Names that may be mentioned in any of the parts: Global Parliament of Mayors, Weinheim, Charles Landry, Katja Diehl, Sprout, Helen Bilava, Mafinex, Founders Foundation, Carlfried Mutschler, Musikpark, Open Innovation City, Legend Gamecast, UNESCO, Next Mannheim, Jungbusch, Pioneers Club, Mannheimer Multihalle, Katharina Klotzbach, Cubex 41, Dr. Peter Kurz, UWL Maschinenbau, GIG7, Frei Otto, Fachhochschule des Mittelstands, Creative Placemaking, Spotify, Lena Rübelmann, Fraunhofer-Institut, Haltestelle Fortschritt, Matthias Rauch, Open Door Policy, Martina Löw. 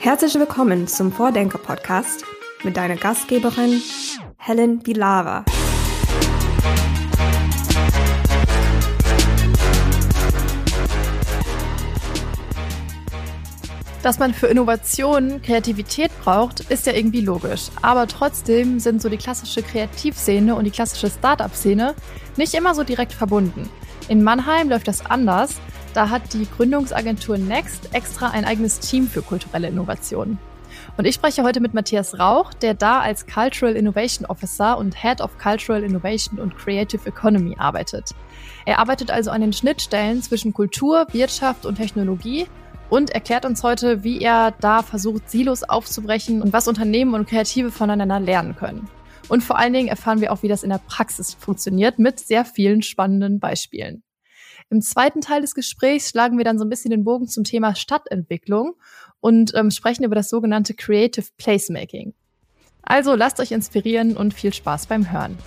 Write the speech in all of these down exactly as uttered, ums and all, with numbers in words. Herzlich willkommen zum Vordenker-Podcast mit deiner Gastgeberin Helen Bilava. Dass man für Innovation Kreativität braucht, ist ja irgendwie logisch. Aber trotzdem sind so die klassische Kreativszene und die klassische Start-up-Szene nicht immer so direkt verbunden. In Mannheim läuft das anders. Da hat die Gründungsagentur Next extra ein eigenes Team für kulturelle Innovationen. Und ich spreche heute mit Matthias Rauch, der da als Cultural Innovation Officer und Head of Cultural Innovation und Creative Economy arbeitet. Er arbeitet also an den Schnittstellen zwischen Kultur, Wirtschaft und Technologie und erklärt uns heute, wie er da versucht, Silos aufzubrechen und was Unternehmen und Kreative voneinander lernen können. Und vor allen Dingen erfahren wir auch, wie das in der Praxis funktioniert, mit sehr vielen spannenden Beispielen. Im zweiten Teil des Gesprächs schlagen wir dann so ein bisschen den Bogen zum Thema Stadtentwicklung und ähm, sprechen über das sogenannte Creative Placemaking. Also lasst euch inspirieren und viel Spaß beim Hören.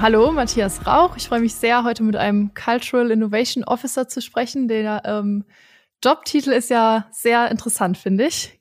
Hallo Matthias Rauch, ich freue mich sehr, heute mit einem Cultural Innovation Officer zu sprechen. Der ähm, Jobtitel ist ja sehr interessant, finde ich.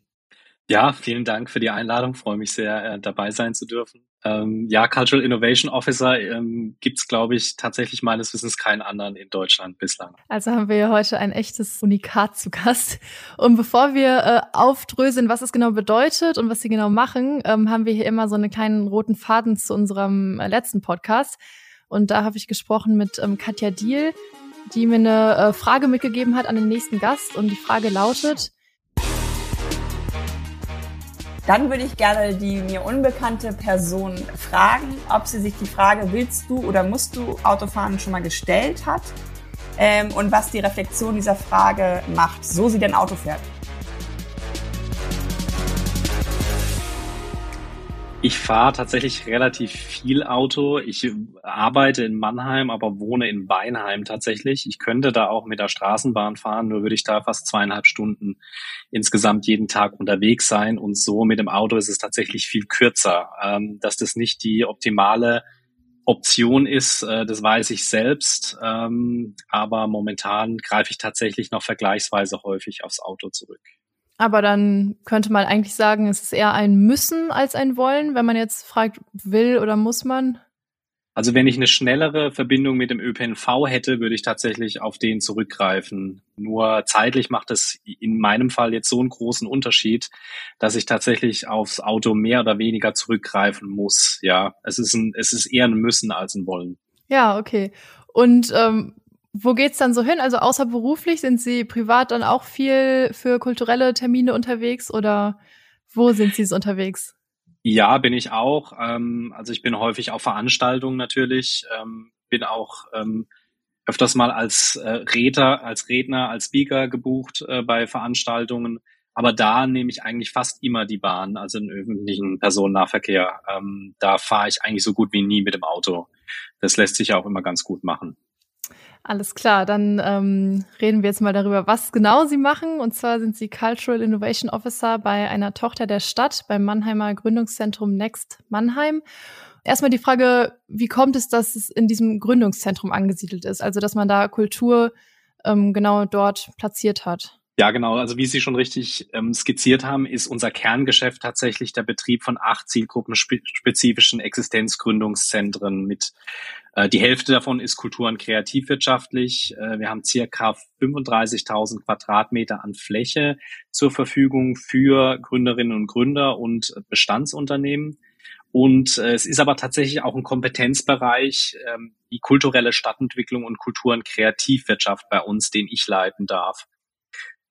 Ja, vielen Dank für die Einladung, freue mich sehr, dabei sein zu dürfen. Ähm, ja, Cultural Innovation Officer ähm, gibt's, glaube ich, tatsächlich meines Wissens keinen anderen in Deutschland bislang. Also haben wir heute ein echtes Unikat zu Gast. Und bevor wir äh, aufdröseln, was es genau bedeutet und was sie genau machen, ähm, haben wir hier immer so einen kleinen roten Faden zu unserem äh, letzten Podcast. Und da habe ich gesprochen mit ähm, Katja Diehl, die mir eine äh, Frage mitgegeben hat an den nächsten Gast. Und die Frage lautet: Dann würde ich gerne die mir unbekannte Person fragen, ob sie sich die Frage willst du oder musst du Autofahren schon mal gestellt hat ähm, und was die Reflexion dieser Frage macht, so sie denn Auto fährt. Ich fahre tatsächlich relativ viel Auto. Ich arbeite in Mannheim, aber wohne in Weinheim tatsächlich. Ich könnte da auch mit der Straßenbahn fahren, nur würde ich da fast zweieinhalb Stunden insgesamt jeden Tag unterwegs sein. Und so mit dem Auto ist es tatsächlich viel kürzer. Dass das nicht die optimale Option ist, das weiß ich selbst. Aber momentan greife ich tatsächlich noch vergleichsweise häufig aufs Auto zurück. Aber dann könnte man eigentlich sagen, es ist eher ein Müssen als ein Wollen, wenn man jetzt fragt, will oder muss man? Also wenn ich eine schnellere Verbindung mit dem Ö P N V hätte, würde ich tatsächlich auf den zurückgreifen. Nur zeitlich macht es in meinem Fall jetzt so einen großen Unterschied, dass ich tatsächlich aufs Auto mehr oder weniger zurückgreifen muss. Ja, es ist ein, es ist eher ein Müssen als ein Wollen. Ja, okay. Und ähm wo geht's dann so hin? Also außerberuflich, sind Sie privat dann auch viel für kulturelle Termine unterwegs oder wo sind Sie so unterwegs? Ja, bin ich auch. Also ich bin häufig auf Veranstaltungen natürlich, bin auch öfters mal als Redner, als Redner, als Speaker gebucht bei Veranstaltungen. Aber da nehme ich eigentlich fast immer die Bahn, also den öffentlichen Personennahverkehr. Da fahre ich eigentlich so gut wie nie mit dem Auto. Das lässt sich ja auch immer ganz gut machen. Alles klar, dann ähm, reden wir jetzt mal darüber, was genau Sie machen. Und zwar sind Sie Cultural Innovation Officer bei einer Tochter der Stadt, beim Mannheimer Gründungszentrum Next Mannheim. Erstmal die Frage, wie kommt es, dass es in diesem Gründungszentrum angesiedelt ist? Also, dass man da Kultur ähm, genau dort platziert hat. Ja, genau. Also wie Sie schon richtig ähm, skizziert haben, ist unser Kerngeschäft tatsächlich der Betrieb von acht zielgruppenspezifischen Existenzgründungszentren. Mit äh, die Hälfte davon ist kultur- und kreativwirtschaftlich. Äh, wir haben circa fünfunddreißigtausend Quadratmeter an Fläche zur Verfügung für Gründerinnen und Gründer und Bestandsunternehmen. Und äh, es ist aber tatsächlich auch ein Kompetenzbereich, ähm, die kulturelle Stadtentwicklung und Kultur- und Kreativwirtschaft bei uns, den ich leiten darf.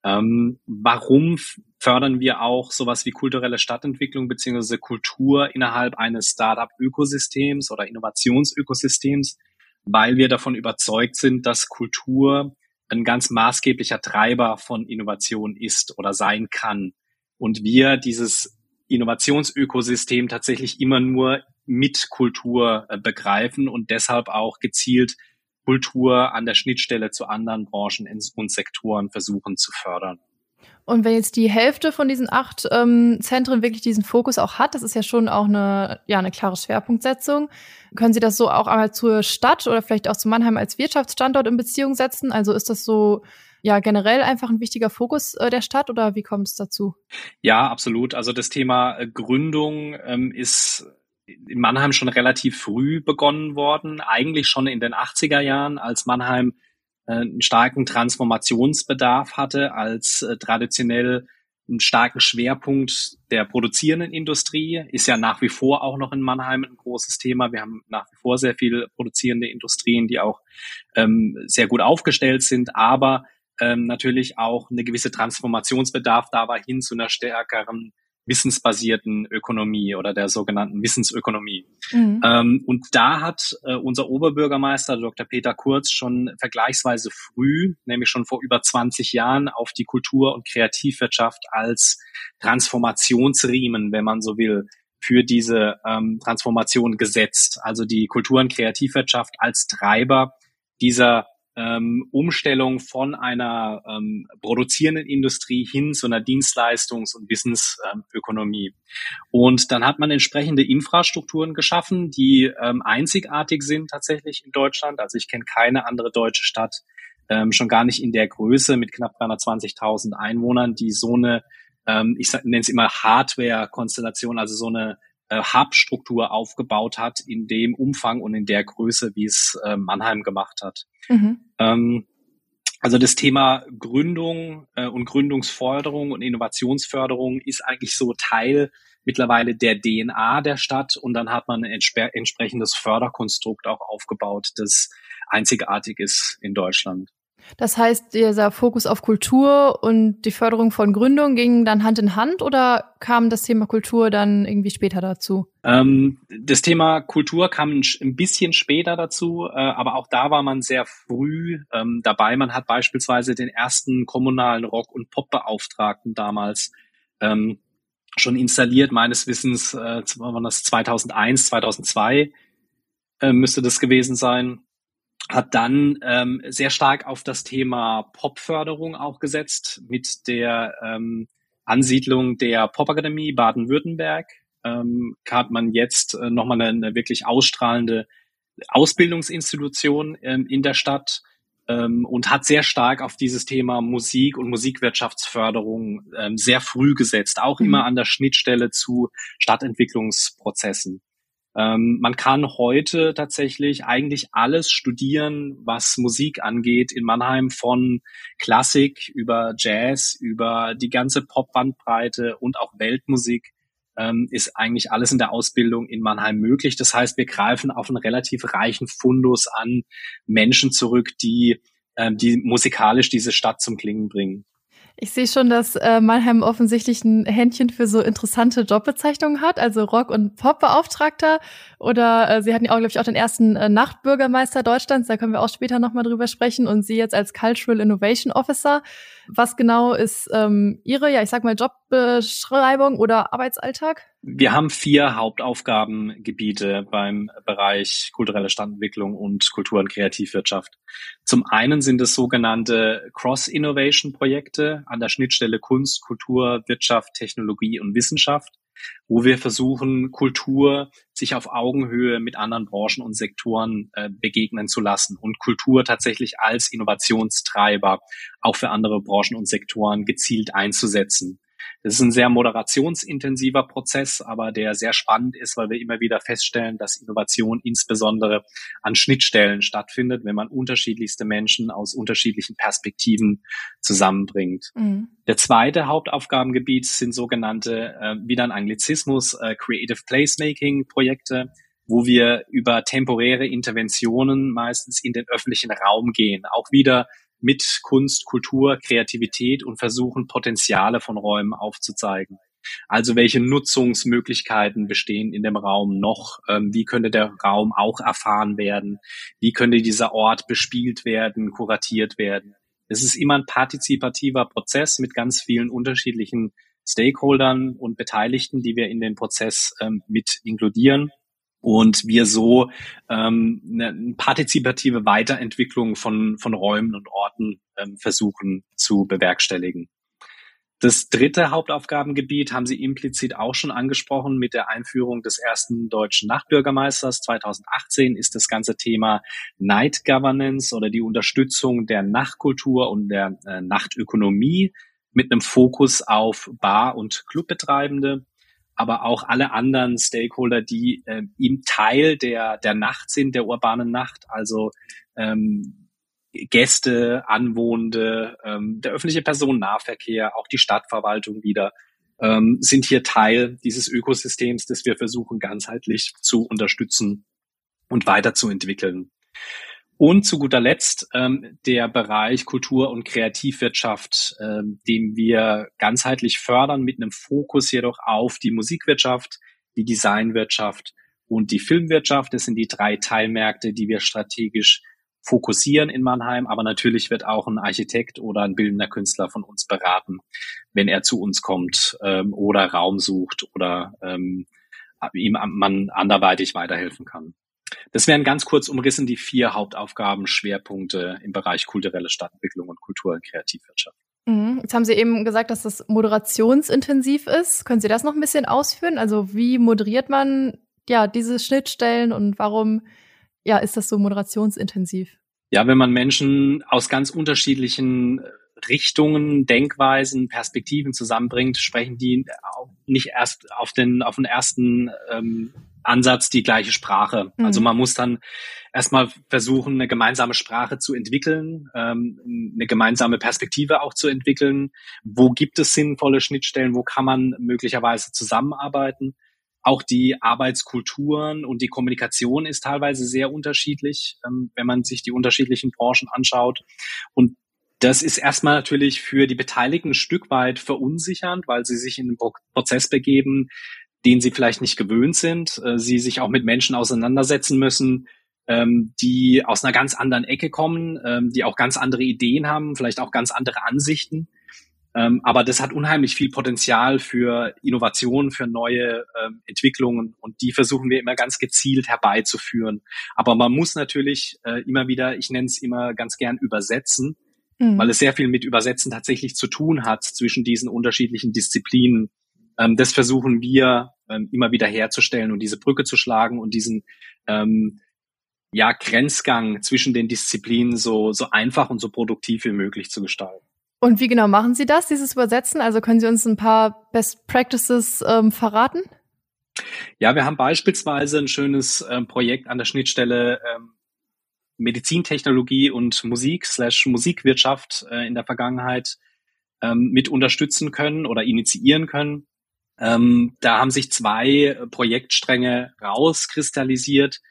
Ähm, warum fördern wir auch sowas wie kulturelle Stadtentwicklung beziehungsweise Kultur innerhalb eines Startup-Ökosystems oder Innovationsökosystems? Weil wir davon überzeugt sind, dass Kultur ein ganz maßgeblicher Treiber von Innovation ist oder sein kann. Und wir dieses Innovationsökosystem tatsächlich immer nur mit Kultur äh, begreifen und deshalb auch gezielt Kultur an der Schnittstelle zu anderen Branchen und Sektoren versuchen zu fördern. Und wenn jetzt die Hälfte von diesen acht ähm, Zentren wirklich diesen Fokus auch hat, das ist ja schon auch eine, ja, eine klare Schwerpunktsetzung, können Sie das so auch einmal zur Stadt oder vielleicht auch zu Mannheim als Wirtschaftsstandort in Beziehung setzen? Also ist das so ja generell einfach ein wichtiger Fokus äh, der Stadt, oder wie kommt es dazu? Ja, absolut. Also das Thema Gründung ähm, ist in Mannheim schon relativ früh begonnen worden, eigentlich schon in den achtziger Jahren, als Mannheim äh, einen starken Transformationsbedarf hatte, als äh, traditionell einen starken Schwerpunkt der produzierenden Industrie, ist ja nach wie vor auch noch in Mannheim ein großes Thema. Wir haben nach wie vor sehr viele produzierende Industrien, die auch ähm, sehr gut aufgestellt sind, aber ähm, natürlich auch eine gewisse Transformationsbedarf da war hin zu einer stärkeren wissensbasierten Ökonomie oder der sogenannten Wissensökonomie. Mhm. Ähm, und da hat äh, unser Oberbürgermeister Doktor Peter Kurz schon vergleichsweise früh, nämlich schon vor über zwanzig Jahren, auf die Kultur- und Kreativwirtschaft als Transformationsriemen, wenn man so will, für diese ähm, Transformation gesetzt. Also die Kultur- und Kreativwirtschaft als Treiber dieser Umstellung von einer ähm, produzierenden Industrie hin zu einer Dienstleistungs- und Wissensökonomie. Ähm, und dann hat man entsprechende Infrastrukturen geschaffen, die ähm, einzigartig sind tatsächlich in Deutschland. Also ich kenne keine andere deutsche Stadt, ähm, schon gar nicht in der Größe mit knapp dreihundertzwanzigtausend Einwohnern, die so eine, ähm, ich nenne es immer Hardware-Konstellation, also so eine äh, Hub-Struktur aufgebaut hat in dem Umfang und in der Größe, wie es äh, Mannheim gemacht hat. Mhm. Also das Thema Gründung und Gründungsförderung und Innovationsförderung ist eigentlich so Teil mittlerweile der D N A der Stadt, und dann hat man ein entsp- entsprechendes Förderkonstrukt auch aufgebaut, das einzigartig ist in Deutschland. Das heißt, dieser Fokus auf Kultur und die Förderung von Gründung gingen dann Hand in Hand, oder kam das Thema Kultur dann irgendwie später dazu? Ähm, das Thema Kultur kam ein bisschen später dazu, äh, aber auch da war man sehr früh ähm, dabei. Man hat beispielsweise den ersten kommunalen Rock- und Pop-Beauftragten damals ähm, schon installiert, meines Wissens äh, war das zweitausendeins, zweitausendzwei äh, müsste das gewesen sein. Hat dann ähm, sehr stark auf das Thema Popförderung auch gesetzt mit der ähm, Ansiedlung der Popakademie Baden-Württemberg. Ähm, hat man jetzt äh, nochmal eine, eine wirklich ausstrahlende Ausbildungsinstitution ähm, in der Stadt ähm, und hat sehr stark auf dieses Thema Musik und Musikwirtschaftsförderung ähm, sehr früh gesetzt, auch mhm. immer an der Schnittstelle zu Stadtentwicklungsprozessen. Man kann heute tatsächlich eigentlich alles studieren, was Musik angeht in Mannheim, von Klassik über Jazz, über die ganze Popbandbreite und auch Weltmusik ähm, ist eigentlich alles in der Ausbildung in Mannheim möglich. Das heißt, wir greifen auf einen relativ reichen Fundus an Menschen zurück, die, ähm, die musikalisch diese Stadt zum Klingen bringen. Ich sehe schon, dass äh, Mannheim offensichtlich ein Händchen für so interessante Jobbezeichnungen hat, also Rock- und Pop-Beauftragter. Oder äh, Sie hatten ja auch, glaube ich, auch den ersten äh, Nachtbürgermeister Deutschlands, da können wir auch später nochmal drüber sprechen. Und Sie jetzt als Cultural Innovation Officer. Was genau ist ähm, Ihre, ja, ich sag mal, Jobbeschreibung oder Arbeitsalltag? Wir haben vier Hauptaufgabengebiete beim Bereich kulturelle Stadtentwicklung und Kultur- und Kreativwirtschaft. Zum einen sind es sogenannte Cross-Innovation-Projekte an der Schnittstelle Kunst, Kultur, Wirtschaft, Technologie und Wissenschaft, wo wir versuchen, Kultur sich auf Augenhöhe mit anderen Branchen und Sektoren äh, begegnen zu lassen und Kultur tatsächlich als Innovationstreiber auch für andere Branchen und Sektoren gezielt einzusetzen. Das ist ein sehr moderationsintensiver Prozess, aber der sehr spannend ist, weil wir immer wieder feststellen, dass Innovation insbesondere an Schnittstellen stattfindet, wenn man unterschiedlichste Menschen aus unterschiedlichen Perspektiven zusammenbringt. Mhm. Der zweite Hauptaufgabengebiet sind sogenannte, äh, wieder ein Anglizismus, äh, Creative Placemaking-Projekte, wo wir über temporäre Interventionen meistens in den öffentlichen Raum gehen, auch wieder mit Kunst, Kultur, Kreativität und versuchen, Potenziale von Räumen aufzuzeigen. Also welche Nutzungsmöglichkeiten bestehen in dem Raum noch? Wie könnte der Raum auch erfahren werden? Wie könnte dieser Ort bespielt werden, kuratiert werden? Es ist immer ein partizipativer Prozess mit ganz vielen unterschiedlichen Stakeholdern und Beteiligten, die wir in den Prozess ähm, mit inkludieren. Und wir so ähm, eine partizipative Weiterentwicklung von von Räumen und Orten ähm, versuchen zu bewerkstelligen. Das dritte Hauptaufgabengebiet haben Sie implizit auch schon angesprochen mit der Einführung des ersten deutschen Nachtbürgermeisters. zweitausendachtzehn ist das ganze Thema Night Governance oder die Unterstützung der Nachtkultur und der äh, Nachtökonomie mit einem Fokus auf Bar- und Clubbetreibende, aber auch alle anderen Stakeholder, die äh, im Teil der, der Nacht sind, der urbanen Nacht, also ähm, Gäste, Anwohnende, ähm, der öffentliche Personennahverkehr, auch die Stadtverwaltung wieder, ähm, sind hier Teil dieses Ökosystems, das wir versuchen ganzheitlich zu unterstützen und weiterzuentwickeln. Und zu guter Letzt ähm, der Bereich Kultur- und Kreativwirtschaft, ähm, den wir ganzheitlich fördern, mit einem Fokus jedoch auf die Musikwirtschaft, die Designwirtschaft und die Filmwirtschaft. Das sind die drei Teilmärkte, die wir strategisch fokussieren in Mannheim, aber natürlich wird auch ein Architekt oder ein bildender Künstler von uns beraten, wenn er zu uns kommt ähm, oder Raum sucht oder ähm, ihm man anderweitig weiterhelfen kann. Das wären ganz kurz umrissen die vier Hauptaufgabenschwerpunkte im Bereich kulturelle Stadtentwicklung und Kultur- und Kreativwirtschaft. Jetzt haben Sie eben gesagt, dass das moderationsintensiv ist. Können Sie das noch ein bisschen ausführen? Also wie moderiert man ja diese Schnittstellen und warum ja, ist das so moderationsintensiv? Ja, wenn man Menschen aus ganz unterschiedlichen Richtungen, Denkweisen, Perspektiven zusammenbringt, sprechen die nicht erst auf den, auf den ersten ähm, Ansatz die gleiche Sprache. Mhm. Also man muss dann erstmal versuchen, eine gemeinsame Sprache zu entwickeln, ähm, eine gemeinsame Perspektive auch zu entwickeln. Wo gibt es sinnvolle Schnittstellen? Wo kann man möglicherweise zusammenarbeiten? Auch die Arbeitskulturen und die Kommunikation ist teilweise sehr unterschiedlich, wenn man sich die unterschiedlichen Branchen anschaut. Und das ist erstmal natürlich für die Beteiligten ein Stück weit verunsichernd, weil sie sich in einen Prozess begeben, den sie vielleicht nicht gewöhnt sind. Sie sich auch mit Menschen auseinandersetzen müssen, die aus einer ganz anderen Ecke kommen, die auch ganz andere Ideen haben, vielleicht auch ganz andere Ansichten. Ähm, aber das hat unheimlich viel Potenzial für Innovationen, für neue ähm, Entwicklungen und die versuchen wir immer ganz gezielt herbeizuführen. Aber man muss natürlich äh, immer wieder, ich nenne es immer ganz gern übersetzen, mhm. weil es sehr viel mit Übersetzen tatsächlich zu tun hat zwischen diesen unterschiedlichen Disziplinen. Ähm, das versuchen wir ähm, immer wieder herzustellen und diese Brücke zu schlagen und diesen ähm, ja Grenzgang zwischen den Disziplinen so, so einfach und so produktiv wie möglich zu gestalten. Und wie genau machen Sie das, dieses Übersetzen? Also können Sie uns ein paar Best Practices ähm, verraten? Ja, wir haben beispielsweise ein schönes ähm, Projekt an der Schnittstelle ähm, Medizintechnologie und Musik slash Musikwirtschaft äh, in der Vergangenheit ähm, mit unterstützen können oder initiieren können. Ähm, da haben sich zwei Projektstränge rauskristallisiert.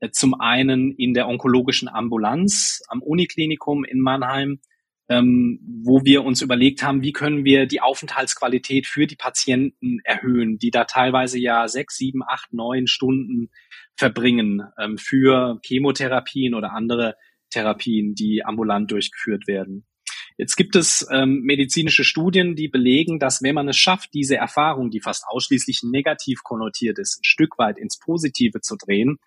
Äh, zum einen in der onkologischen Ambulanz am Uniklinikum in Mannheim, Ähm, wo wir uns überlegt haben, wie können wir die Aufenthaltsqualität für die Patienten erhöhen, die da teilweise ja sechs, sieben, acht, neun Stunden verbringen ähm, für Chemotherapien oder andere Therapien, die ambulant durchgeführt werden. Jetzt gibt es ähm, medizinische Studien, die belegen, dass wenn man es schafft, diese Erfahrung, die fast ausschließlich negativ konnotiert ist, ein Stück weit ins Positive zu drehen,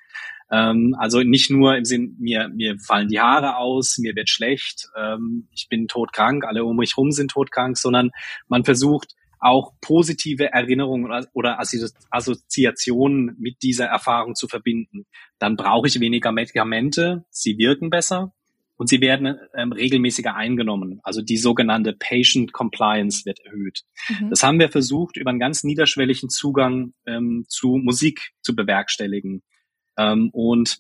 ähm, also nicht nur im Sinn, mir mir fallen die Haare aus, mir wird schlecht, ähm, ich bin todkrank, alle um mich rum sind todkrank, sondern man versucht auch positive Erinnerungen oder, oder Assoziationen mit dieser Erfahrung zu verbinden. Dann brauche ich weniger Medikamente, sie wirken besser. Und sie werden ähm, regelmäßiger eingenommen. Also die sogenannte Patient Compliance wird erhöht. Mhm. Das haben wir versucht, über einen ganz niederschwelligen Zugang ähm, zu Musik zu bewerkstelligen. Ähm, und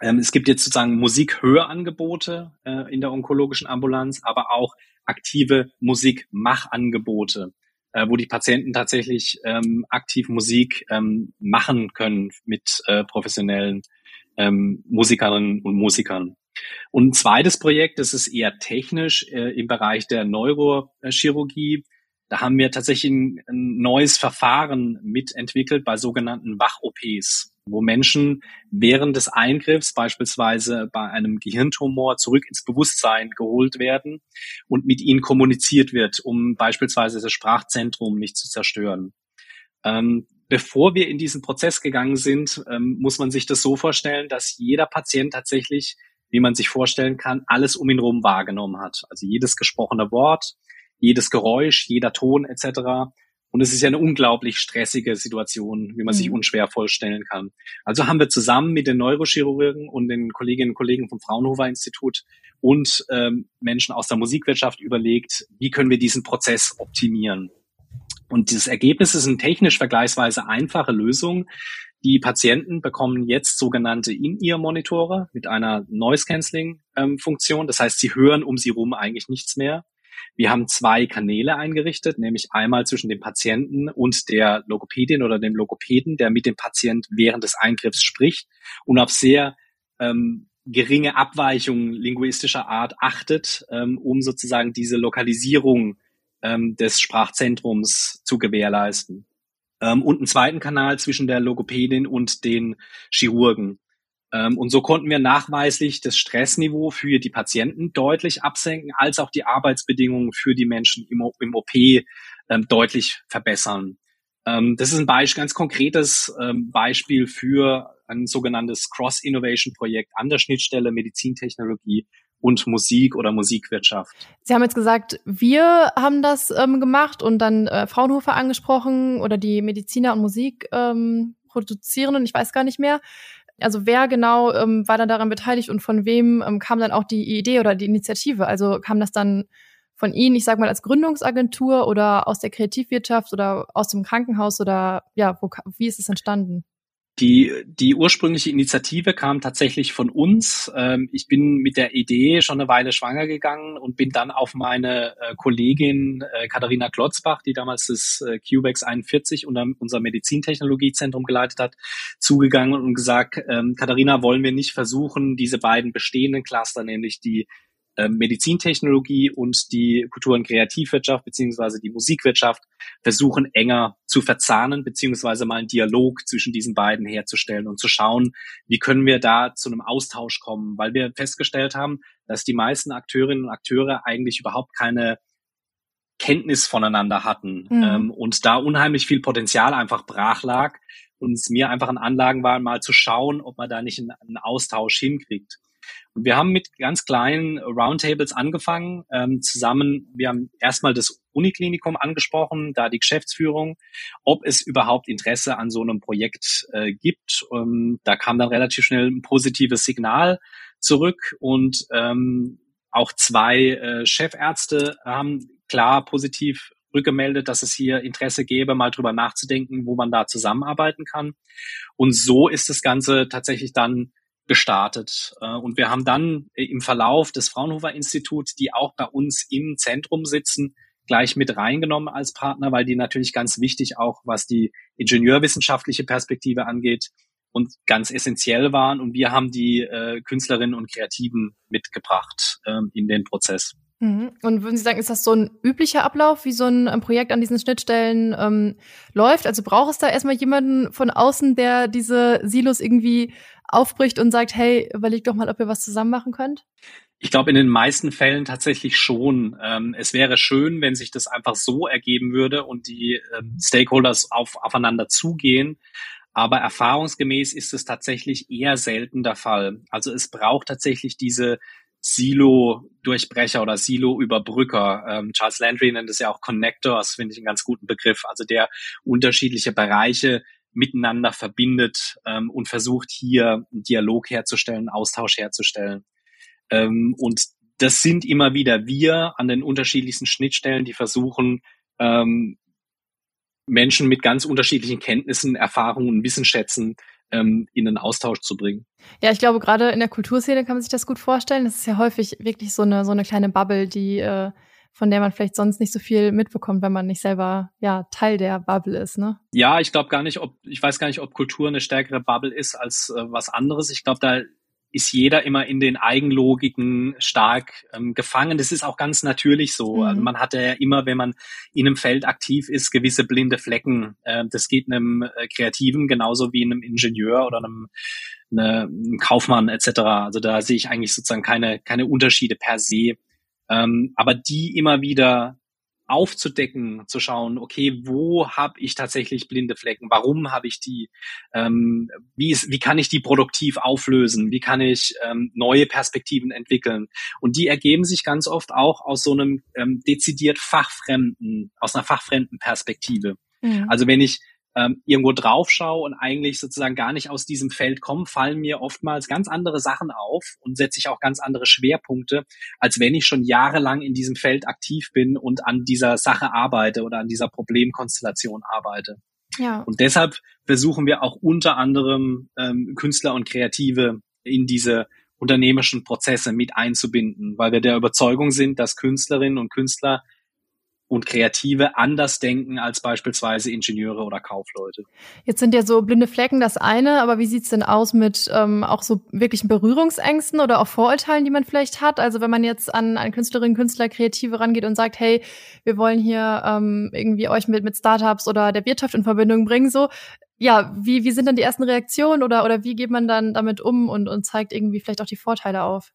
ähm, es gibt jetzt sozusagen Musikhörangebote äh, in der onkologischen Ambulanz, aber auch aktive Musikmachangebote, äh, wo die Patienten tatsächlich ähm, aktiv Musik ähm, machen können mit äh, professionellen ähm, Musikerinnen und Musikern. Und ein zweites Projekt, das ist eher technisch äh, im Bereich der Neurochirurgie. Da haben wir tatsächlich ein, ein neues Verfahren mitentwickelt bei sogenannten Wach-O Ps, wo Menschen während des Eingriffs beispielsweise bei einem Gehirntumor zurück ins Bewusstsein geholt werden und mit ihnen kommuniziert wird, um beispielsweise das Sprachzentrum nicht zu zerstören. Ähm, bevor wir in diesen Prozess gegangen sind, ähm, muss man sich das so vorstellen, dass jeder Patient tatsächlich, wie man sich vorstellen kann, alles um ihn herum wahrgenommen hat. Also jedes gesprochene Wort, jedes Geräusch, jeder Ton et cetera. Und es ist ja eine unglaublich stressige Situation, wie man mhm. sich unschwer vorstellen kann. Also haben wir zusammen mit den Neurochirurgen und den Kolleginnen und Kollegen vom Fraunhofer-Institut und ähm, Menschen aus der Musikwirtschaft überlegt, wie können wir diesen Prozess optimieren. Und dieses Ergebnis ist eine technisch vergleichsweise einfache Lösung. Die Patienten bekommen jetzt sogenannte In-Ear-Monitore mit einer Noise-Canceling-Funktion. Das heißt, sie hören um sie rum eigentlich nichts mehr. Wir haben zwei Kanäle eingerichtet, nämlich einmal zwischen dem Patienten und der Logopädin oder dem Logopäden, der mit dem Patient während des Eingriffs spricht und auf sehr ähm, geringe Abweichungen linguistischer Art achtet, ähm, um sozusagen diese Lokalisierung ähm, des Sprachzentrums zu gewährleisten. Und einen zweiten Kanal zwischen der Logopädin und den Chirurgen. Und so konnten wir nachweislich das Stressniveau für die Patienten deutlich absenken, als auch die Arbeitsbedingungen für die Menschen im O P deutlich verbessern. Das ist ein Beispiel, ganz konkretes Beispiel für ein sogenanntes Cross-Innovation-Projekt an der Schnittstelle Medizintechnologie und Musik oder Musikwirtschaft. Sie haben jetzt gesagt, wir haben das ähm, gemacht und dann äh, Fraunhofer angesprochen oder die Mediziner und Musik ähm, produzieren und ich weiß gar nicht mehr. Also wer genau ähm, war dann daran beteiligt und von wem ähm, kam dann auch die Idee oder die Initiative? Also kam das dann von Ihnen, ich sag mal, als Gründungsagentur oder aus der Kreativwirtschaft oder aus dem Krankenhaus oder ja, wo, wie ist es entstanden? Die, die ursprüngliche Initiative kam tatsächlich von uns. Ich bin mit der Idee schon eine Weile schwanger gegangen und bin dann auf meine Kollegin Katharina Klotzbach, die damals das Cubex einundvierzig unter unser Medizintechnologiezentrum geleitet hat, zugegangen und gesagt, Katharina, wollen wir nicht versuchen, diese beiden bestehenden Cluster, nämlich die Medizintechnologie und die Kultur- und Kreativwirtschaft beziehungsweise die Musikwirtschaft versuchen enger zu verzahnen beziehungsweise mal einen Dialog zwischen diesen beiden herzustellen und zu schauen, wie können wir da zu einem Austausch kommen, weil wir festgestellt haben, dass die meisten Akteurinnen und Akteure eigentlich überhaupt keine Kenntnis voneinander hatten mhm. ähm, und da unheimlich viel Potenzial einfach brach lag und es mir einfach an Anlagen war, mal zu schauen, ob man da nicht einen, einen Austausch hinkriegt. Und wir haben mit ganz kleinen Roundtables angefangen, ähm, zusammen, wir haben erstmal das Uniklinikum angesprochen, da die Geschäftsführung, ob es überhaupt Interesse an so einem Projekt äh, gibt. Ähm, da kam dann relativ schnell ein positives Signal zurück und ähm, auch zwei äh, Chefärzte haben klar positiv rückgemeldet, dass es hier Interesse gäbe, mal drüber nachzudenken, wo man da zusammenarbeiten kann. Und so ist das Ganze tatsächlich dann gestartet. Und wir haben dann im Verlauf des Fraunhofer-Instituts, die auch bei uns im Zentrum sitzen, gleich mit reingenommen als Partner, weil die natürlich ganz wichtig auch, was die ingenieurwissenschaftliche Perspektive angeht und ganz essentiell waren. Und wir haben die äh, Künstlerinnen und Kreativen mitgebracht ähm, in den Prozess. Und würden Sie sagen, ist das so ein üblicher Ablauf, wie so ein Projekt an diesen Schnittstellen ähm, läuft? Also braucht es da erstmal jemanden von außen, der diese Silos irgendwie aufbricht und sagt, hey, überlegt doch mal, ob ihr was zusammen machen könnt? Ich glaube, in den meisten Fällen tatsächlich schon. Ähm, es wäre schön, wenn sich das einfach so ergeben würde und die ähm, Stakeholders auf, aufeinander zugehen. Aber erfahrungsgemäß ist es tatsächlich eher selten der Fall. Also es braucht tatsächlich diese Silo-Durchbrecher oder Silo-Überbrücker. Ähm, Charles Landry nennt es ja auch Connectors, finde ich einen ganz guten Begriff. Also der unterschiedliche Bereiche miteinander verbindet ähm, und versucht hier einen Dialog herzustellen, einen Austausch herzustellen. Ähm, und das sind immer wieder wir an den unterschiedlichsten Schnittstellen, die versuchen, ähm, Menschen mit ganz unterschiedlichen Kenntnissen, Erfahrungen und Wissensschätzen in den Austausch zu bringen. Ja, ich glaube, gerade in der Kulturszene kann man sich das gut vorstellen. Das ist ja häufig wirklich so eine so eine kleine Bubble, die äh, von der man vielleicht sonst nicht so viel mitbekommt, wenn man nicht selber ja Teil der Bubble ist, ne? Ja, ich glaube gar nicht, ob ich weiß gar nicht, ob Kultur eine stärkere Bubble ist als äh, was anderes. Ich glaube, da ist jeder immer in den Eigenlogiken stark ähm, gefangen. Das ist auch ganz natürlich so. Mhm. Also man hat ja immer, wenn man in einem Feld aktiv ist, gewisse blinde Flecken. Ähm, das geht einem Kreativen genauso wie einem Ingenieur oder einem, eine, einem Kaufmann et cetera. Also da sehe ich eigentlich sozusagen keine keine Unterschiede per se. Ähm, aber die immer wieder aufzudecken, zu schauen, okay, wo habe ich tatsächlich blinde Flecken? Warum habe ich die? Ähm, wie, ist, wie kann ich die produktiv auflösen? Wie kann ich ähm, neue Perspektiven entwickeln? Und die ergeben sich ganz oft auch aus so einem ähm, dezidiert fachfremden, aus einer fachfremden Perspektive. Mhm. Also wenn ich ähm, irgendwo drauf schaue und eigentlich sozusagen gar nicht aus diesem Feld komme, fallen mir oftmals ganz andere Sachen auf und setze ich auch ganz andere Schwerpunkte, als wenn ich schon jahrelang in diesem Feld aktiv bin und an dieser Sache arbeite oder an dieser Problemkonstellation arbeite. Ja. Und deshalb versuchen wir auch unter anderem ähm, Künstler und Kreative in diese unternehmerischen Prozesse mit einzubinden, weil wir der Überzeugung sind, dass Künstlerinnen und Künstler und Kreative anders denken als beispielsweise Ingenieure oder Kaufleute. Jetzt sind ja so blinde Flecken das eine, aber wie sieht's denn aus mit ähm, auch so wirklichen Berührungsängsten oder auch Vorurteilen, die man vielleicht hat? Also wenn man jetzt an, an Künstlerinnen, Künstler, Kreative rangeht und sagt, hey, wir wollen hier ähm, irgendwie euch mit, mit Startups oder der Wirtschaft in Verbindung bringen, so. Ja, wie, wie sind dann die ersten Reaktionen oder, oder wie geht man dann damit um und, und zeigt irgendwie vielleicht auch die Vorteile auf?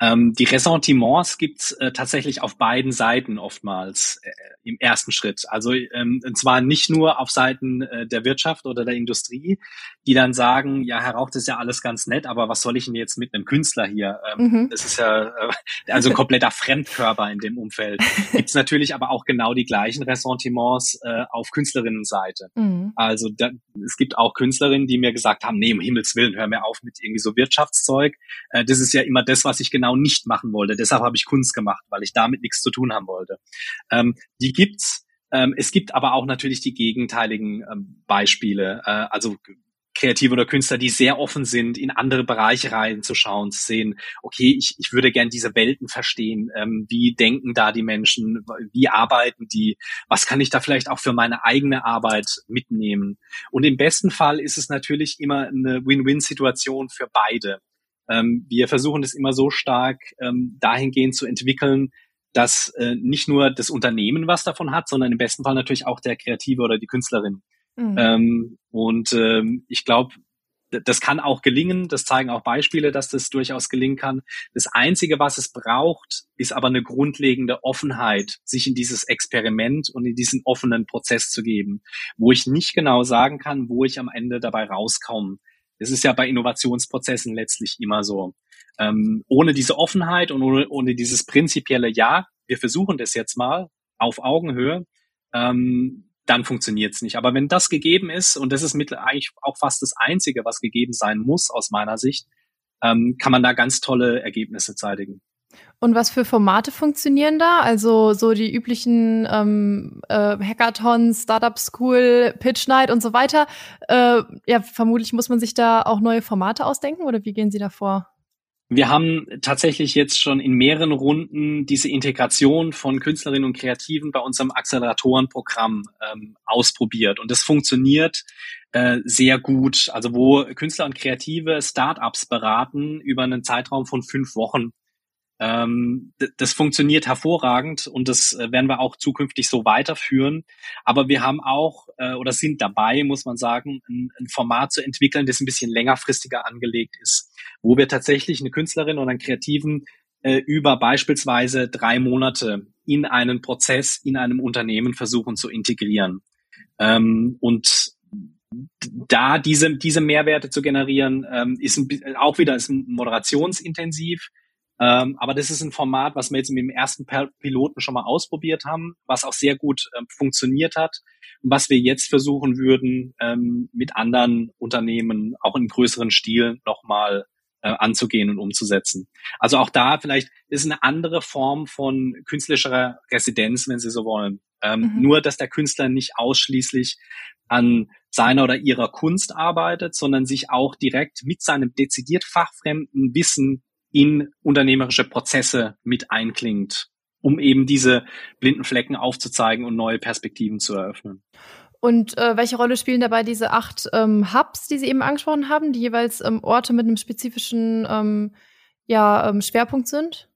Ähm, die Ressentiments gibt's äh, tatsächlich auf beiden Seiten oftmals äh, im ersten Schritt. Also ähm, und zwar nicht nur auf Seiten äh, der Wirtschaft oder der Industrie, die dann sagen, ja, Herr Rauch, das ist ja alles ganz nett, aber was soll ich denn jetzt mit einem Künstler hier? Ähm, mhm. Das ist ja äh, also ein kompletter Fremdkörper in dem Umfeld. Gibt's natürlich aber auch genau die gleichen Ressentiments äh, auf Künstlerinnenseite. Mhm. Also da, es gibt auch Künstlerinnen, die mir gesagt haben, nee, um Himmels Willen, hör mir auf mit irgendwie so Wirtschaftszeug. Äh, das ist ja immer das, was ich genau nicht machen wollte. Deshalb habe ich Kunst gemacht, weil ich damit nichts zu tun haben wollte. Ähm, die gibt's. Ähm, es gibt aber auch natürlich die gegenteiligen ähm, Beispiele. Äh, also Kreative oder Künstler, die sehr offen sind, in andere Bereiche reinzuschauen, zu sehen, okay, ich, ich würde gern diese Welten verstehen. Ähm, wie denken da die Menschen? Wie arbeiten die? Was kann ich da vielleicht auch für meine eigene Arbeit mitnehmen? Und im besten Fall ist es natürlich immer eine Win-Win-Situation für beide. Wir versuchen das immer so stark ähm, dahingehend zu entwickeln, dass äh, nicht nur das Unternehmen was davon hat, sondern im besten Fall natürlich auch der Kreative oder die Künstlerin. Mhm. Ähm, und ähm, ich glaube, d- das kann auch gelingen. Das zeigen auch Beispiele, dass das durchaus gelingen kann. Das Einzige, was es braucht, ist aber eine grundlegende Offenheit, sich in dieses Experiment und in diesen offenen Prozess zu geben, wo ich nicht genau sagen kann, wo ich am Ende dabei rauskomme. Das ist ja bei Innovationsprozessen letztlich immer so. Ähm, ohne diese Offenheit und ohne, ohne dieses prinzipielle Ja, wir versuchen das jetzt mal auf Augenhöhe, ähm, dann funktioniert es nicht. Aber wenn das gegeben ist, und das ist mit eigentlich auch fast das Einzige, was gegeben sein muss aus meiner Sicht, ähm, kann man da ganz tolle Ergebnisse zeitigen. Und was für Formate funktionieren da? Also so die üblichen ähm, äh, Hackathons, Startup School, Pitch Night und so weiter. Äh, ja, vermutlich muss man sich da auch neue Formate ausdenken oder wie gehen Sie da vor? Wir haben tatsächlich jetzt schon in mehreren Runden diese Integration von Künstlerinnen und Kreativen bei unserem Acceleratorenprogramm ähm, ausprobiert. Und das funktioniert äh, sehr gut. Also wo Künstler und Kreative Startups beraten über einen Zeitraum von fünf Wochen. Das funktioniert hervorragend und das werden wir auch zukünftig so weiterführen. Aber wir haben auch oder sind dabei, muss man sagen, ein Format zu entwickeln, das ein bisschen längerfristiger angelegt ist, wo wir tatsächlich eine Künstlerin oder einen Kreativen über beispielsweise drei Monate in einen Prozess, in einem Unternehmen versuchen zu integrieren. Und da diese, diese Mehrwerte zu generieren, ist auch wieder ist moderationsintensiv. Ähm, aber das ist ein Format, was wir jetzt mit dem ersten Piloten schon mal ausprobiert haben, was auch sehr gut ähm, funktioniert hat und was wir jetzt versuchen würden, ähm, mit anderen Unternehmen auch in größeren Stil nochmal äh, anzugehen und umzusetzen. Also auch da vielleicht ist eine andere Form von künstlerischer Residenz, wenn Sie so wollen. Ähm, mhm. Nur, dass der Künstler nicht ausschließlich an seiner oder ihrer Kunst arbeitet, sondern sich auch direkt mit seinem dezidiert fachfremden Wissen in unternehmerische Prozesse mit einklingt, um eben diese blinden Flecken aufzuzeigen und neue Perspektiven zu eröffnen. Und äh, welche Rolle spielen dabei diese acht ähm, Hubs, die Sie eben angesprochen haben, die jeweils ähm, Orte mit einem spezifischen ähm, ja, ähm, Schwerpunkt sind?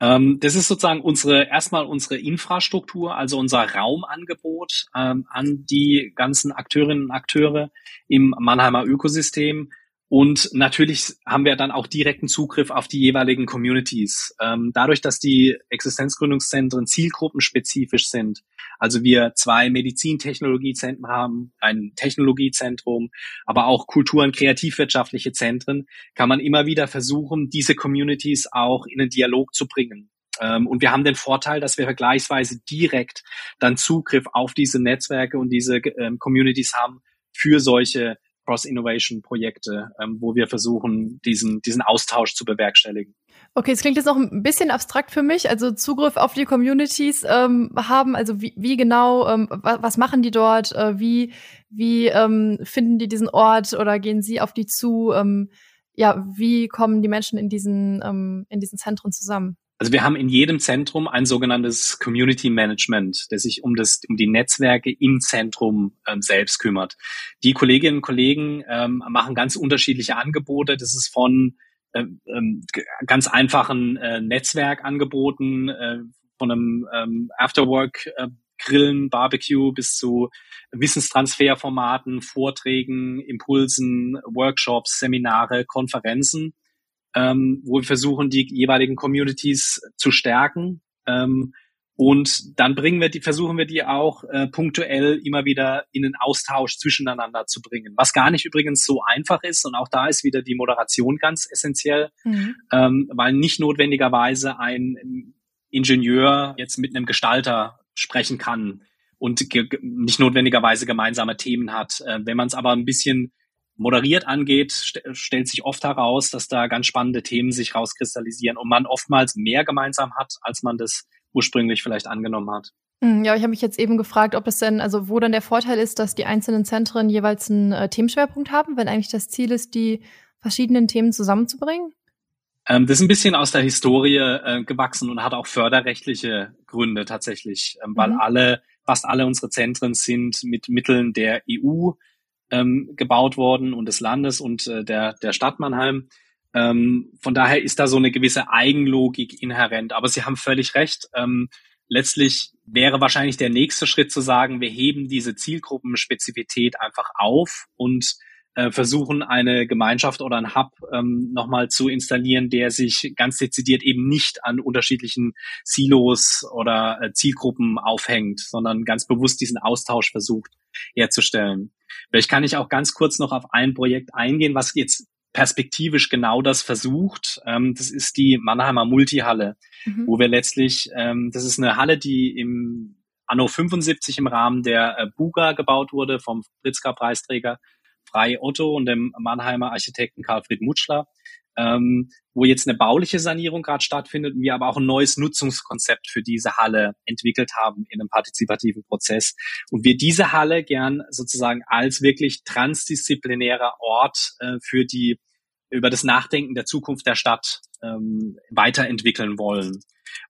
Ähm, das ist sozusagen unsere erstmal unsere Infrastruktur, also unser Raumangebot ähm, an die ganzen Akteurinnen und Akteure im Mannheimer Ökosystem. Und natürlich haben wir dann auch direkten Zugriff auf die jeweiligen Communities. Ähm, dadurch, dass die Existenzgründungszentren zielgruppenspezifisch sind, also wir zwei Medizintechnologiezentren haben, ein Technologiezentrum, aber auch Kultur- und kreativwirtschaftliche Zentren, kann man immer wieder versuchen, diese Communities auch in den Dialog zu bringen. Ähm, und wir haben den Vorteil, dass wir vergleichsweise direkt dann Zugriff auf diese Netzwerke und diese ähm, Communities haben für solche Cross-Innovation-Projekte, ähm, wo wir versuchen, diesen diesen Austausch zu bewerkstelligen. Okay, es klingt jetzt noch ein bisschen abstrakt für mich. Also Zugriff auf die Communities ähm, haben, also wie, wie genau, ähm, was, was machen die dort? Äh, wie wie ähm, finden die diesen Ort oder gehen sie auf die zu? Ähm, ja, wie kommen die Menschen in diesen ähm, in diesen Zentren zusammen? Also wir haben in jedem Zentrum ein sogenanntes Community Management, der sich um das, um die Netzwerke im Zentrum ähm, selbst kümmert. Die Kolleginnen und Kollegen ähm, machen ganz unterschiedliche Angebote. Das ist von ähm, ganz einfachen äh, Netzwerkangeboten, äh, von einem ähm, Afterwork äh, Grillen, Barbecue bis zu Wissenstransferformaten, Vorträgen, Impulsen, Workshops, Seminare, Konferenzen. Ähm, wo wir versuchen, die jeweiligen Communities zu stärken. Ähm, und dann bringen wir die, versuchen wir die auch äh, punktuell immer wieder in den Austausch zwischeneinander zu bringen. Was gar nicht übrigens so einfach ist. Und auch da ist wieder die Moderation ganz essentiell, mhm. ähm, weil nicht notwendigerweise ein Ingenieur jetzt mit einem Gestalter sprechen kann und ge- nicht notwendigerweise gemeinsame Themen hat. Äh, wenn man es aber ein bisschen moderiert angeht, st- stellt sich oft heraus, dass da ganz spannende Themen sich rauskristallisieren und man oftmals mehr gemeinsam hat, als man das ursprünglich vielleicht angenommen hat. Ja, ich habe mich jetzt eben gefragt, ob das denn, also wo dann der Vorteil ist, dass die einzelnen Zentren jeweils einen äh, Themenschwerpunkt haben, wenn eigentlich das Ziel ist, die verschiedenen Themen zusammenzubringen? Ähm, das ist ein bisschen aus der Historie äh, gewachsen und hat auch förderrechtliche Gründe tatsächlich, ähm, weil mhm. alle, fast alle unsere Zentren sind mit Mitteln der E U Ähm, gebaut worden und des Landes und äh, der der Stadt Mannheim. Ähm, von daher ist da so eine gewisse Eigenlogik inhärent. Aber Sie haben völlig recht. Ähm, letztlich wäre wahrscheinlich der nächste Schritt zu sagen, wir heben diese Zielgruppenspezifität einfach auf und äh, versuchen eine Gemeinschaft oder ein Hub ähm, nochmal zu installieren, der sich ganz dezidiert eben nicht an unterschiedlichen Silos oder äh, Zielgruppen aufhängt, sondern ganz bewusst diesen Austausch versucht herzustellen. Vielleicht kann ich auch ganz kurz noch auf ein Projekt eingehen, was jetzt perspektivisch genau das versucht. Das ist die Mannheimer Multihalle, mhm. wo wir letztlich, das ist eine Halle, die im Anno fünfundsiebzig im Rahmen der Buga gebaut wurde vom Pritzker-Preisträger Frei Otto und dem Mannheimer Architekten Carlfried Mutschler, wo jetzt eine bauliche Sanierung gerade stattfindet und wir aber auch ein neues Nutzungskonzept für diese Halle entwickelt haben in einem partizipativen Prozess. Und wir diese Halle gern sozusagen als wirklich transdisziplinärer Ort äh, für die, über das Nachdenken der Zukunft der Stadt ähm, weiterentwickeln wollen.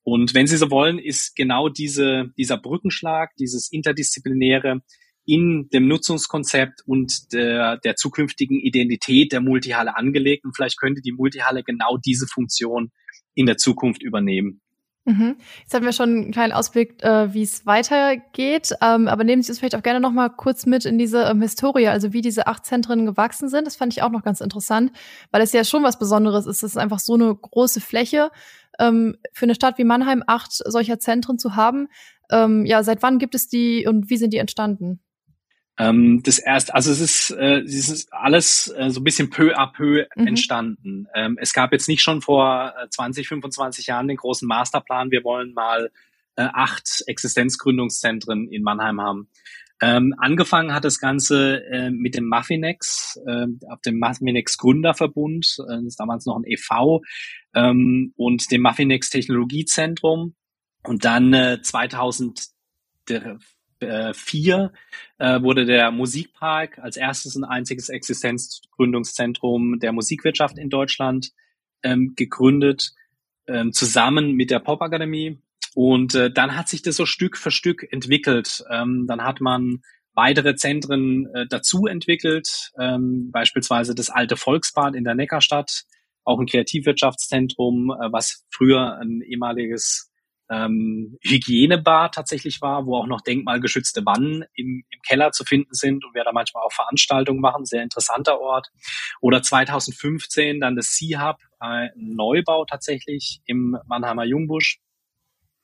Und wenn Sie so wollen, ist genau diese, dieser Brückenschlag, dieses interdisziplinäre in dem Nutzungskonzept und der, der zukünftigen Identität der Multihalle angelegt. Und vielleicht könnte die Multihalle genau diese Funktion in der Zukunft übernehmen. Mhm. Jetzt hatten wir schon einen kleinen Ausblick, äh, wie es weitergeht. Ähm, aber nehmen Sie uns vielleicht auch gerne noch mal kurz mit in diese ähm, Historie, also wie diese acht Zentren gewachsen sind. Das fand ich auch noch ganz interessant, weil es ja schon was Besonderes ist. Das ist einfach so eine große Fläche ähm, für eine Stadt wie Mannheim, acht solcher Zentren zu haben. Ähm, ja, seit wann gibt es die und wie sind die entstanden? Das erst, also es ist, äh, es ist alles äh, so ein bisschen peu à peu mhm. entstanden. Ähm, es gab jetzt nicht schon vor zwanzig, fünfundzwanzig Jahren den großen Masterplan, wir wollen mal äh, acht Existenzgründungszentren in Mannheim haben. Ähm, angefangen hat das Ganze äh, mit dem Mafinex, äh, auf dem Mafinex Gründerverbund, äh, das ist damals noch ein E V, ähm, und dem Mafinex Technologiezentrum. Und dann äh, zweitausendvier äh, wurde der Musikpark als erstes und einziges Existenzgründungszentrum der Musikwirtschaft in Deutschland ähm, gegründet, ähm, zusammen mit der Popakademie. Und äh, dann hat sich das so Stück für Stück entwickelt. Ähm, dann hat man weitere Zentren äh, dazu entwickelt, ähm, beispielsweise das alte Volksbad in der Neckarstadt, auch ein Kreativwirtschaftszentrum, äh, was früher ein ehemaliges ähm, Hygienebar tatsächlich war, wo auch noch denkmalgeschützte Wannen im, im Keller zu finden sind und wir da manchmal auch Veranstaltungen machen, sehr interessanter Ort. Oder zweitausendfünfzehn dann das C-Hub, ein Neubau tatsächlich im Mannheimer Jungbusch.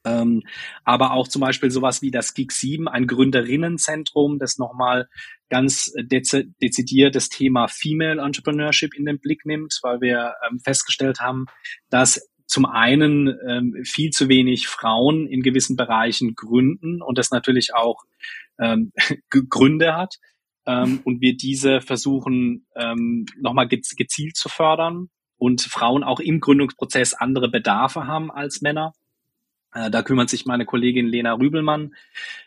Ähm, aber auch zum Beispiel sowas wie das G I G sieben, ein Gründerinnenzentrum, das nochmal ganz dez- dezidiert das Thema Female Entrepreneurship in den Blick nimmt, weil wir ähm, festgestellt haben, dass zum einen ähm, viel zu wenig Frauen in gewissen Bereichen gründen und das natürlich auch ähm, Gründe hat ähm, und wir diese versuchen ähm, nochmal gez- gezielt zu fördern und Frauen auch im Gründungsprozess andere Bedarfe haben als Männer. Da kümmert sich meine Kollegin Lena Rübelmann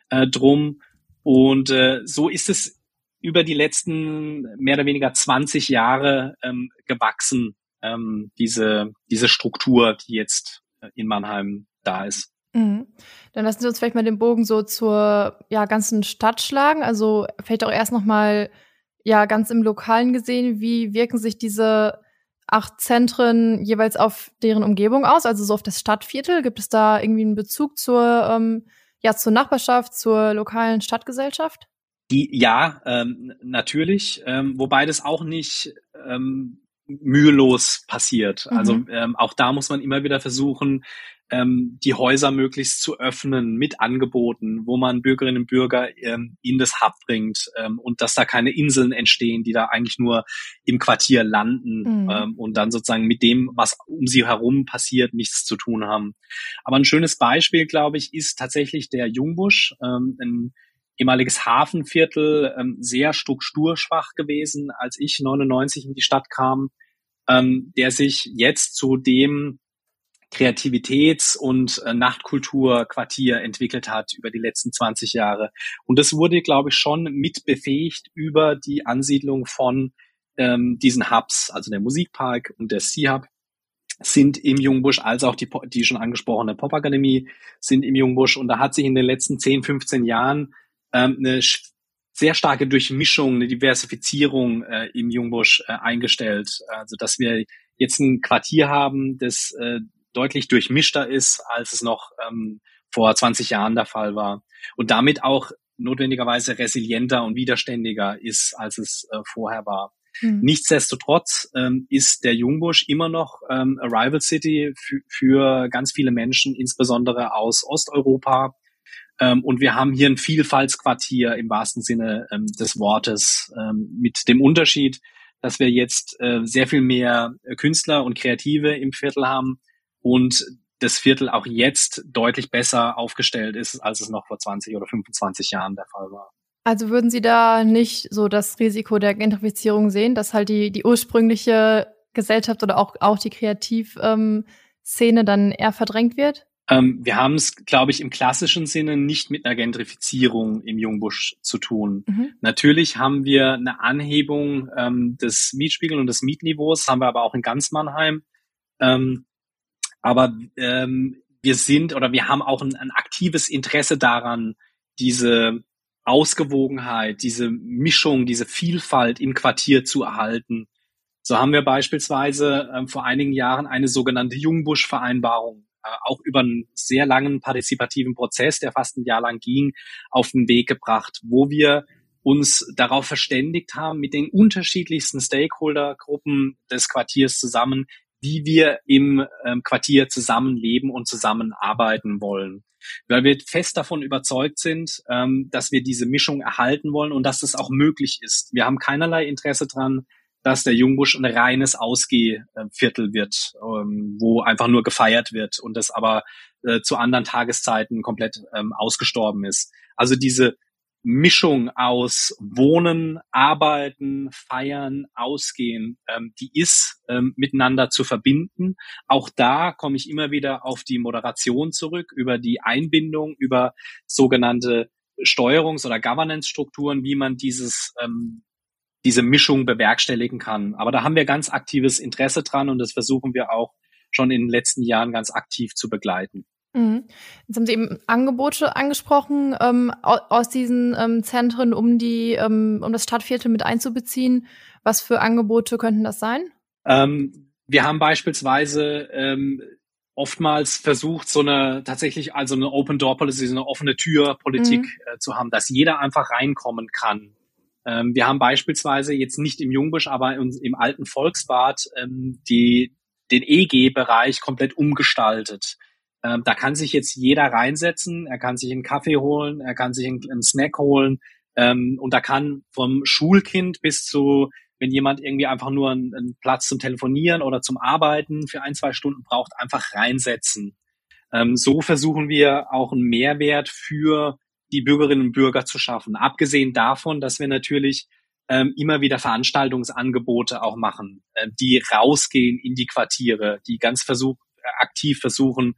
äh, drum. Und äh, so ist es über die letzten mehr oder weniger zwanzig Jahre ähm, gewachsen, ähm, diese diese Struktur, die jetzt in Mannheim da ist. Mhm. Dann lassen Sie uns vielleicht mal den Bogen so zur ja, ganzen Stadt schlagen. Also vielleicht auch erst nochmal ja, ganz im Lokalen gesehen, wie wirken sich diese acht Zentren jeweils auf deren Umgebung aus, also so auf das Stadtviertel? Gibt es da irgendwie einen Bezug zur, ähm, ja, zur Nachbarschaft, zur lokalen Stadtgesellschaft? Die, ja, ähm, natürlich, ähm, wobei das auch nicht ähm, mühelos passiert. Mhm. Also ähm, auch da muss man immer wieder versuchen, ähm, die Häuser möglichst zu öffnen mit Angeboten, wo man Bürgerinnen und Bürger ähm, in das Hub bringt ähm, und dass da keine Inseln entstehen, die da eigentlich nur im Quartier landen mhm. ähm, und dann sozusagen mit dem, was um sie herum passiert, nichts zu tun haben. Aber ein schönes Beispiel, glaube ich, ist tatsächlich der Jungbusch, ähm, ein ehemaliges Hafenviertel, ähm, sehr strukturschwach gewesen, als ich neunundneunzig in die Stadt kam, ähm, der sich jetzt zu dem Kreativitäts- und äh, Nachtkulturquartier entwickelt hat über die letzten zwanzig Jahre. Und das wurde, glaube ich, schon mit befähigt über die Ansiedlung von ähm, diesen Hubs, also der Musikpark und der C-Hub sind im Jungbusch, als auch die, die schon angesprochene Popakademie sind im Jungbusch. Und da hat sich in den letzten zehn, fünfzehn Jahren ähm, eine sehr starke Durchmischung, eine Diversifizierung äh, im Jungbusch äh, eingestellt. Also dass wir jetzt ein Quartier haben, das äh, deutlich durchmischter ist, als es noch ähm, vor zwanzig Jahren der Fall war. Und damit auch notwendigerweise resilienter und widerständiger ist, als es äh, vorher war. Mhm. Nichtsdestotrotz ähm, ist der Jungbusch immer noch ähm, Arrival City f- für ganz viele Menschen, insbesondere aus Osteuropa. Ähm, und wir haben hier ein Vielfaltsquartier im wahrsten Sinne ähm, des Wortes, ähm, mit dem Unterschied, dass wir jetzt äh, sehr viel mehr Künstler und Kreative im Viertel haben, und das Viertel auch jetzt deutlich besser aufgestellt ist, als es noch vor zwanzig oder fünfundzwanzig Jahren der Fall war. Also würden Sie da nicht so das Risiko der Gentrifizierung sehen, dass halt die die ursprüngliche Gesellschaft oder auch auch die Kreativszene dann eher verdrängt wird? Ähm, wir haben es, glaube ich, im klassischen Sinne nicht mit einer Gentrifizierung im Jungbusch zu tun. Mhm. Natürlich haben wir eine Anhebung ähm, des Mietspiegels und des Mietniveaus, haben wir aber auch in ganz Mannheim. Ähm, Aber ähm, wir sind oder wir haben auch ein, ein aktives Interesse daran, diese Ausgewogenheit, diese Mischung, diese Vielfalt im Quartier zu erhalten. So haben wir beispielsweise ähm, vor einigen Jahren eine sogenannte Jungbusch-Vereinbarung, äh, auch über einen sehr langen partizipativen Prozess, der fast ein Jahr lang ging, auf den Weg gebracht, wo wir uns darauf verständigt haben, mit den unterschiedlichsten Stakeholdergruppen des Quartiers zusammen, wie wir im ähm, Quartier zusammenleben und zusammenarbeiten wollen. Weil wir fest davon überzeugt sind, ähm, dass wir diese Mischung erhalten wollen und dass das auch möglich ist. Wir haben keinerlei Interesse dran, dass der Jungbusch ein reines Ausgehviertel wird, ähm, wo einfach nur gefeiert wird und das aber äh, zu anderen Tageszeiten komplett ähm, ausgestorben ist. Also diese Mischung aus Wohnen, Arbeiten, Feiern, Ausgehen, ähm, die ist ähm, miteinander zu verbinden. Auch da komme ich immer wieder auf die Moderation zurück, über die Einbindung, über sogenannte Steuerungs- oder Governance-Strukturen, wie man dieses ähm, diese Mischung bewerkstelligen kann. Aber da haben wir ganz aktives Interesse dran und das versuchen wir auch schon in den letzten Jahren ganz aktiv zu begleiten. Jetzt haben Sie eben Angebote angesprochen, ähm, aus diesen ähm, Zentren, um die, ähm, um das Stadtviertel mit einzubeziehen. Was für Angebote könnten das sein? Ähm, wir haben beispielsweise ähm, oftmals versucht, so eine tatsächlich also eine Open-Door-Policy, so eine offene Tür-Politik mhm. äh, zu haben, dass jeder einfach reinkommen kann. Ähm, wir haben beispielsweise jetzt nicht im Jungbusch, aber im, im alten Volksbad ähm, die, den E G-Bereich komplett umgestaltet. Ähm, da kann sich jetzt jeder reinsetzen, er kann sich einen Kaffee holen, er kann sich einen, einen Snack holen ähm, und da kann vom Schulkind bis zu, wenn jemand irgendwie einfach nur einen, einen Platz zum Telefonieren oder zum Arbeiten für ein, zwei Stunden braucht, einfach reinsetzen. Ähm, so versuchen wir auch einen Mehrwert für die Bürgerinnen und Bürger zu schaffen. Abgesehen davon, dass wir natürlich ähm, immer wieder Veranstaltungsangebote auch machen, äh, die rausgehen in die Quartiere, die ganz versuch, aktiv versuchen,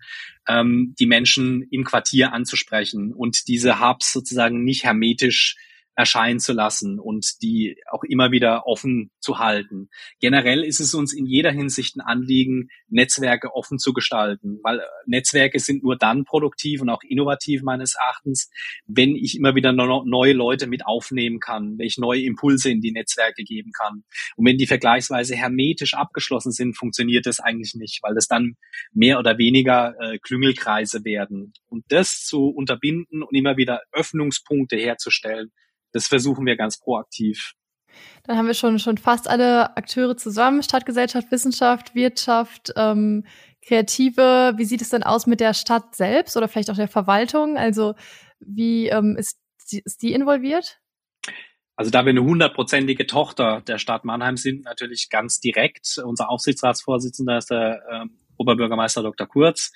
ähm, die Menschen im Quartier anzusprechen und diese Hubs sozusagen nicht hermetisch erscheinen zu lassen und die auch immer wieder offen zu halten. Generell ist es uns in jeder Hinsicht ein Anliegen, Netzwerke offen zu gestalten, weil Netzwerke sind nur dann produktiv und auch innovativ meines Erachtens, wenn ich immer wieder neue Leute mit aufnehmen kann, wenn ich neue Impulse in die Netzwerke geben kann. Und wenn die vergleichsweise hermetisch abgeschlossen sind, funktioniert das eigentlich nicht, weil das dann mehr oder weniger äh, Klüngelkreise werden. Und das zu unterbinden und immer wieder Öffnungspunkte herzustellen, das versuchen wir ganz proaktiv. Dann haben wir schon schon fast alle Akteure zusammen, Stadtgesellschaft, Wissenschaft, Wirtschaft, ähm, Kreative. Wie sieht es denn aus mit der Stadt selbst oder vielleicht auch der Verwaltung? Also wie ähm, ist, ist die involviert? Also da wir eine hundertprozentige Tochter der Stadt Mannheim sind, natürlich ganz direkt. Unser Aufsichtsratsvorsitzender ist der ähm, Oberbürgermeister Doktor Kurz.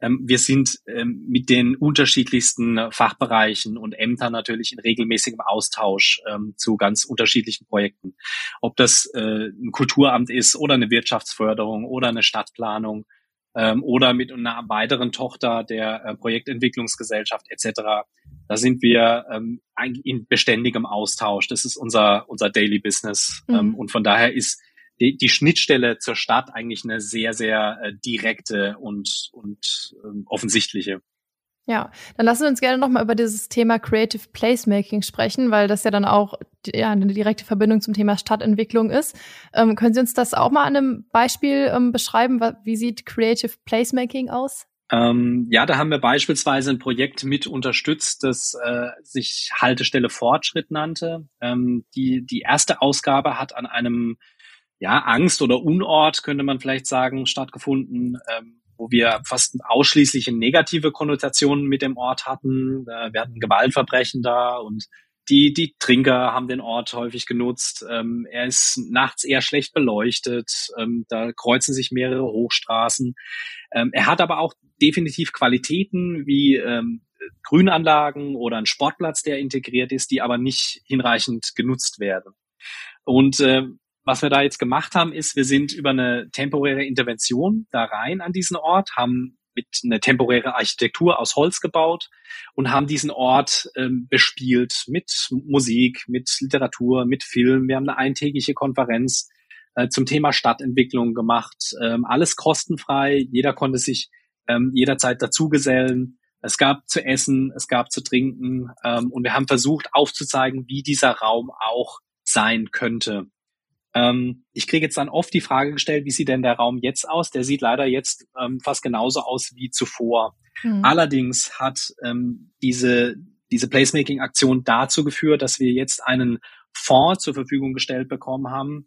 Wir sind mit den unterschiedlichsten Fachbereichen und Ämtern natürlich in regelmäßigem Austausch zu ganz unterschiedlichen Projekten. Ob das ein Kulturamt ist oder eine Wirtschaftsförderung oder eine Stadtplanung oder mit einer weiteren Tochter der Projektentwicklungsgesellschaft et cetera. Da sind wir in beständigem Austausch. Das ist unser unser Daily Business. Mhm. Und von daher ist Die, die Schnittstelle zur Stadt eigentlich eine sehr, sehr äh, direkte und, und ähm, offensichtliche. Ja, dann lassen wir uns gerne nochmal über dieses Thema Creative Placemaking sprechen, weil das ja dann auch ja, eine direkte Verbindung zum Thema Stadtentwicklung ist. Ähm, können Sie uns das auch mal an einem Beispiel ähm, beschreiben? Wie sieht Creative Placemaking aus? Ähm, ja, da haben wir beispielsweise ein Projekt mit unterstützt, das äh, sich Haltestelle Fortschritt nannte. Ähm, die, die erste Ausgabe hat an einem ja, Angst oder Unort, könnte man vielleicht sagen, stattgefunden, ähm, wo wir fast ausschließlich negative Konnotationen mit dem Ort hatten. Äh, wir hatten Gewaltverbrechen da und die die Trinker haben den Ort häufig genutzt. Ähm, er ist nachts eher schlecht beleuchtet. Ähm, da kreuzen sich mehrere Hochstraßen. Ähm, er hat aber auch definitiv Qualitäten wie ähm, Grünanlagen oder ein Sportplatz, der integriert ist, die aber nicht hinreichend genutzt werden. Und äh, Was wir da jetzt gemacht haben, ist, wir sind über eine temporäre Intervention da rein an diesen Ort, haben mit einer temporären Architektur aus Holz gebaut und haben diesen Ort ähm, bespielt mit Musik, mit Literatur, mit Film. Wir haben eine eintägige Konferenz äh, zum Thema Stadtentwicklung gemacht. Ähm, alles kostenfrei. Jeder konnte sich ähm, jederzeit dazugesellen. Es gab zu essen, es gab zu trinken. Ähm, und wir haben versucht aufzuzeigen, wie dieser Raum auch sein könnte. Ich kriege jetzt dann oft die Frage gestellt, wie sieht denn der Raum jetzt aus? Der sieht leider jetzt ähm, fast genauso aus wie zuvor. Mhm. Allerdings hat ähm, diese, diese Placemaking-Aktion dazu geführt, dass wir jetzt einen Fonds zur Verfügung gestellt bekommen haben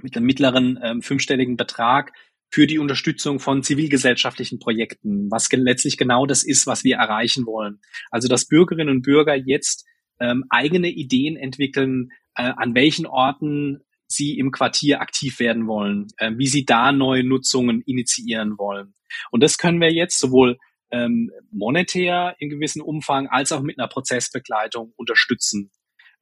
mit einem mittleren ähm, fünfstelligen Betrag für die Unterstützung von zivilgesellschaftlichen Projekten, was letztlich genau das ist, was wir erreichen wollen. Also dass Bürgerinnen und Bürger jetzt ähm, eigene Ideen entwickeln, äh, an welchen Orten sie im Quartier aktiv werden wollen, äh, wie sie da neue Nutzungen initiieren wollen. Und das können wir jetzt sowohl ähm, monetär in gewissem Umfang als auch mit einer Prozessbegleitung unterstützen.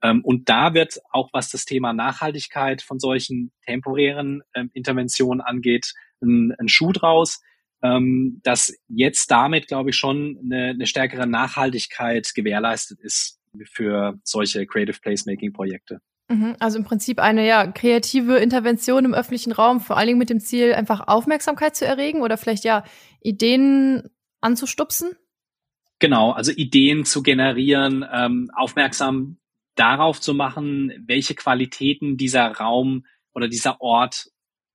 Ähm, und da wird auch, was das Thema Nachhaltigkeit von solchen temporären ähm, Interventionen angeht, ein, ein Schuh draus, ähm, dass jetzt damit, glaube ich, schon eine, eine stärkere Nachhaltigkeit gewährleistet ist für solche Creative Placemaking-Projekte. Also im Prinzip eine ja kreative Intervention im öffentlichen Raum, vor allen Dingen mit dem Ziel, einfach Aufmerksamkeit zu erregen oder vielleicht ja Ideen anzustupsen? Genau, also Ideen zu generieren, ähm, aufmerksam darauf zu machen, welche Qualitäten dieser Raum oder dieser Ort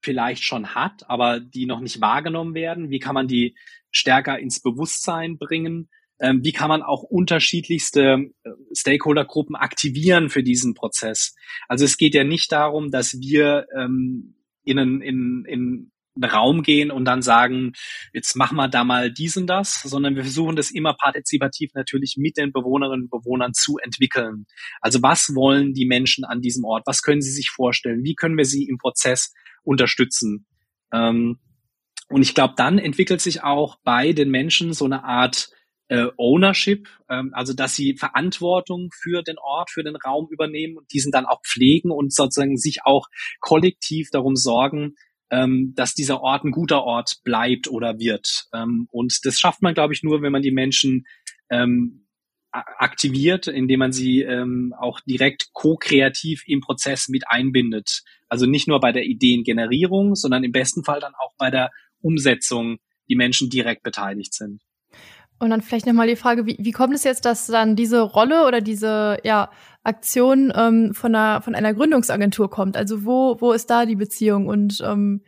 vielleicht schon hat, aber die noch nicht wahrgenommen werden? Wie kann man die stärker ins Bewusstsein bringen? Ähm, wie kann man auch unterschiedlichste Stakeholdergruppen aktivieren für diesen Prozess? Also es geht ja nicht darum, dass wir ähm, in einen in, in einen Raum gehen und dann sagen, jetzt machen wir da mal dies und das, sondern wir versuchen das immer partizipativ natürlich mit den Bewohnerinnen und Bewohnern zu entwickeln. Also was wollen die Menschen an diesem Ort? Was können sie sich vorstellen? Wie können wir sie im Prozess unterstützen? Ähm, und ich glaube, dann entwickelt sich auch bei den Menschen so eine Art äh, Ownership, ähm, also dass sie Verantwortung für den Ort, für den Raum übernehmen und diesen dann auch pflegen und sozusagen sich auch kollektiv darum sorgen, ähm, dass dieser Ort ein guter Ort bleibt oder wird. Ähm, und das schafft man, glaube ich, nur, wenn man die Menschen ähm, aktiviert, indem man sie ähm, auch direkt ko-kreativ im Prozess mit einbindet. Also nicht nur bei der Ideengenerierung, sondern im besten Fall dann auch bei der Umsetzung, die Menschen direkt beteiligt sind. Und dann vielleicht nochmal die Frage, wie, wie kommt es jetzt, dass dann diese Rolle oder diese ja, Aktion ähm, von, einer, von einer Gründungsagentur kommt? Also wo, wo ist da die Beziehung und ähm,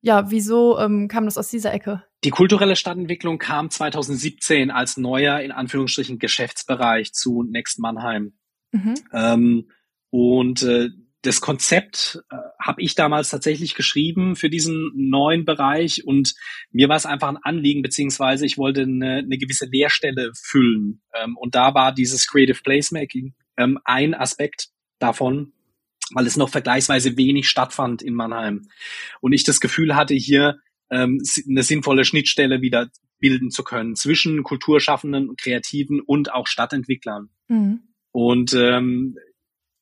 ja, wieso ähm, kam das aus dieser Ecke? Die kulturelle Stadtentwicklung kam zwanzig siebzehn als neuer, in Anführungsstrichen, Geschäftsbereich zu Next Mannheim. Mhm. Ähm, und äh, das Konzept äh, habe ich damals tatsächlich geschrieben für diesen neuen Bereich. Und mir war es einfach ein Anliegen, beziehungsweise ich wollte eine, eine gewisse Leerstelle füllen. Ähm, und da war dieses Creative Placemaking ähm, ein Aspekt davon, weil es noch vergleichsweise wenig stattfand in Mannheim. Und ich das Gefühl hatte, hier eine sinnvolle Schnittstelle wieder bilden zu können zwischen Kulturschaffenden und Kreativen und auch Stadtentwicklern. Mhm. Und ähm,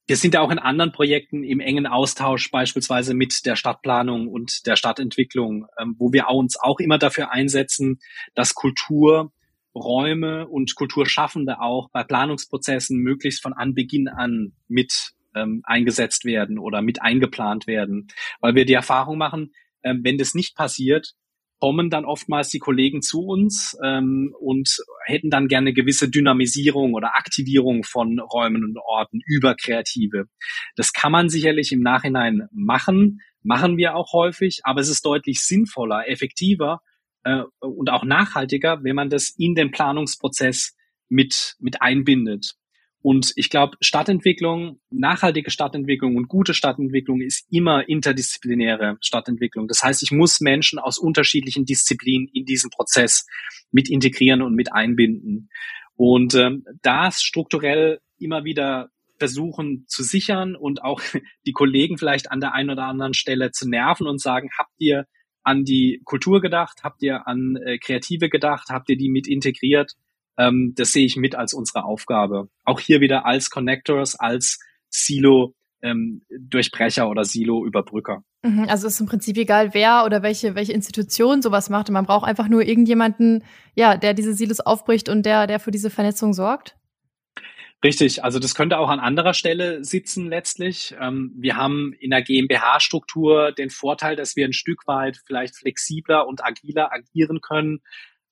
wir sind ja auch in anderen Projekten im engen Austausch, beispielsweise mit der Stadtplanung und der Stadtentwicklung, ähm, wo wir uns auch immer dafür einsetzen, dass Kulturräume und Kulturschaffende auch bei Planungsprozessen möglichst von Anbeginn an mit ähm, eingesetzt werden oder mit eingeplant werden. Weil wir die Erfahrung machen, wenn das nicht passiert, kommen dann oftmals die Kollegen zu uns ähm, und hätten dann gerne eine gewisse Dynamisierung oder Aktivierung von Räumen und Orten über Kreative. Das kann man sicherlich im Nachhinein machen, machen wir auch häufig, aber es ist deutlich sinnvoller, effektiver äh, und auch nachhaltiger, wenn man das in den Planungsprozess mit, mit einbindet. Und ich glaube, Stadtentwicklung, nachhaltige Stadtentwicklung und gute Stadtentwicklung ist immer interdisziplinäre Stadtentwicklung. Das heißt, ich muss Menschen aus unterschiedlichen Disziplinen in diesen Prozess mit integrieren und mit einbinden. Und ähm, das strukturell immer wieder versuchen zu sichern und auch die Kollegen vielleicht an der einen oder anderen Stelle zu nerven und sagen, habt ihr an die Kultur gedacht? Habt ihr an äh, Kreative gedacht? Habt ihr die mit integriert? Das sehe ich mit als unsere Aufgabe. Auch hier wieder als Connectors, als Silo-Durchbrecher ähm, oder Silo-Überbrücker. Also ist im Prinzip egal, wer oder welche welche Institution sowas macht. Und man braucht einfach nur irgendjemanden, ja, der diese Silos aufbricht und der, der für diese Vernetzung sorgt? Richtig, also das könnte auch an anderer Stelle sitzen letztlich. Ähm, wir haben in der GmbH-Struktur den Vorteil, dass wir ein Stück weit vielleicht flexibler und agiler agieren können,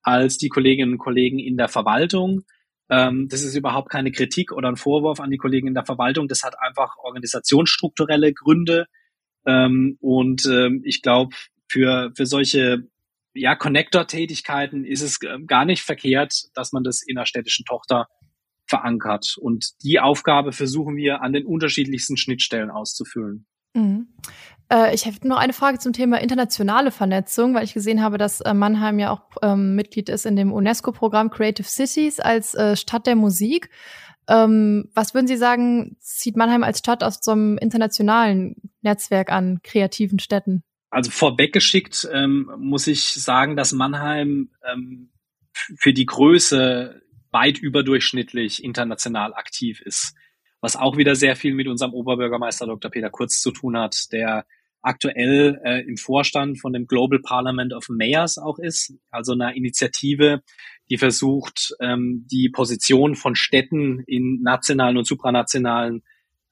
als die Kolleginnen und Kollegen in der Verwaltung. Ähm, das ist überhaupt keine Kritik oder ein Vorwurf an die Kollegen in der Verwaltung. Das hat einfach organisationsstrukturelle Gründe. Ähm, und ähm, ich glaube, für für solche ja, Connector-Tätigkeiten ist es äh, gar nicht verkehrt, dass man das in der städtischen Tochter verankert. Und die Aufgabe versuchen wir an den unterschiedlichsten Schnittstellen auszufüllen. Mhm. Äh, ich hätte noch eine Frage zum Thema internationale Vernetzung, weil ich gesehen habe, dass äh, Mannheim ja auch ähm, Mitglied ist in dem UNESCO-Programm Creative Cities als äh, Stadt der Musik. Ähm, was würden Sie sagen, zieht Mannheim als Stadt aus so einem internationalen Netzwerk an kreativen Städten? Also vorweggeschickt ähm, muss ich sagen, dass Mannheim ähm, für die Größe weit überdurchschnittlich international aktiv ist. Was auch wieder sehr viel mit unserem Oberbürgermeister Doktor Peter Kurz zu tun hat, der aktuell äh, im Vorstand von dem Global Parliament of Mayors auch ist, also einer Initiative, die versucht, ähm, die Position von Städten in nationalen und supranationalen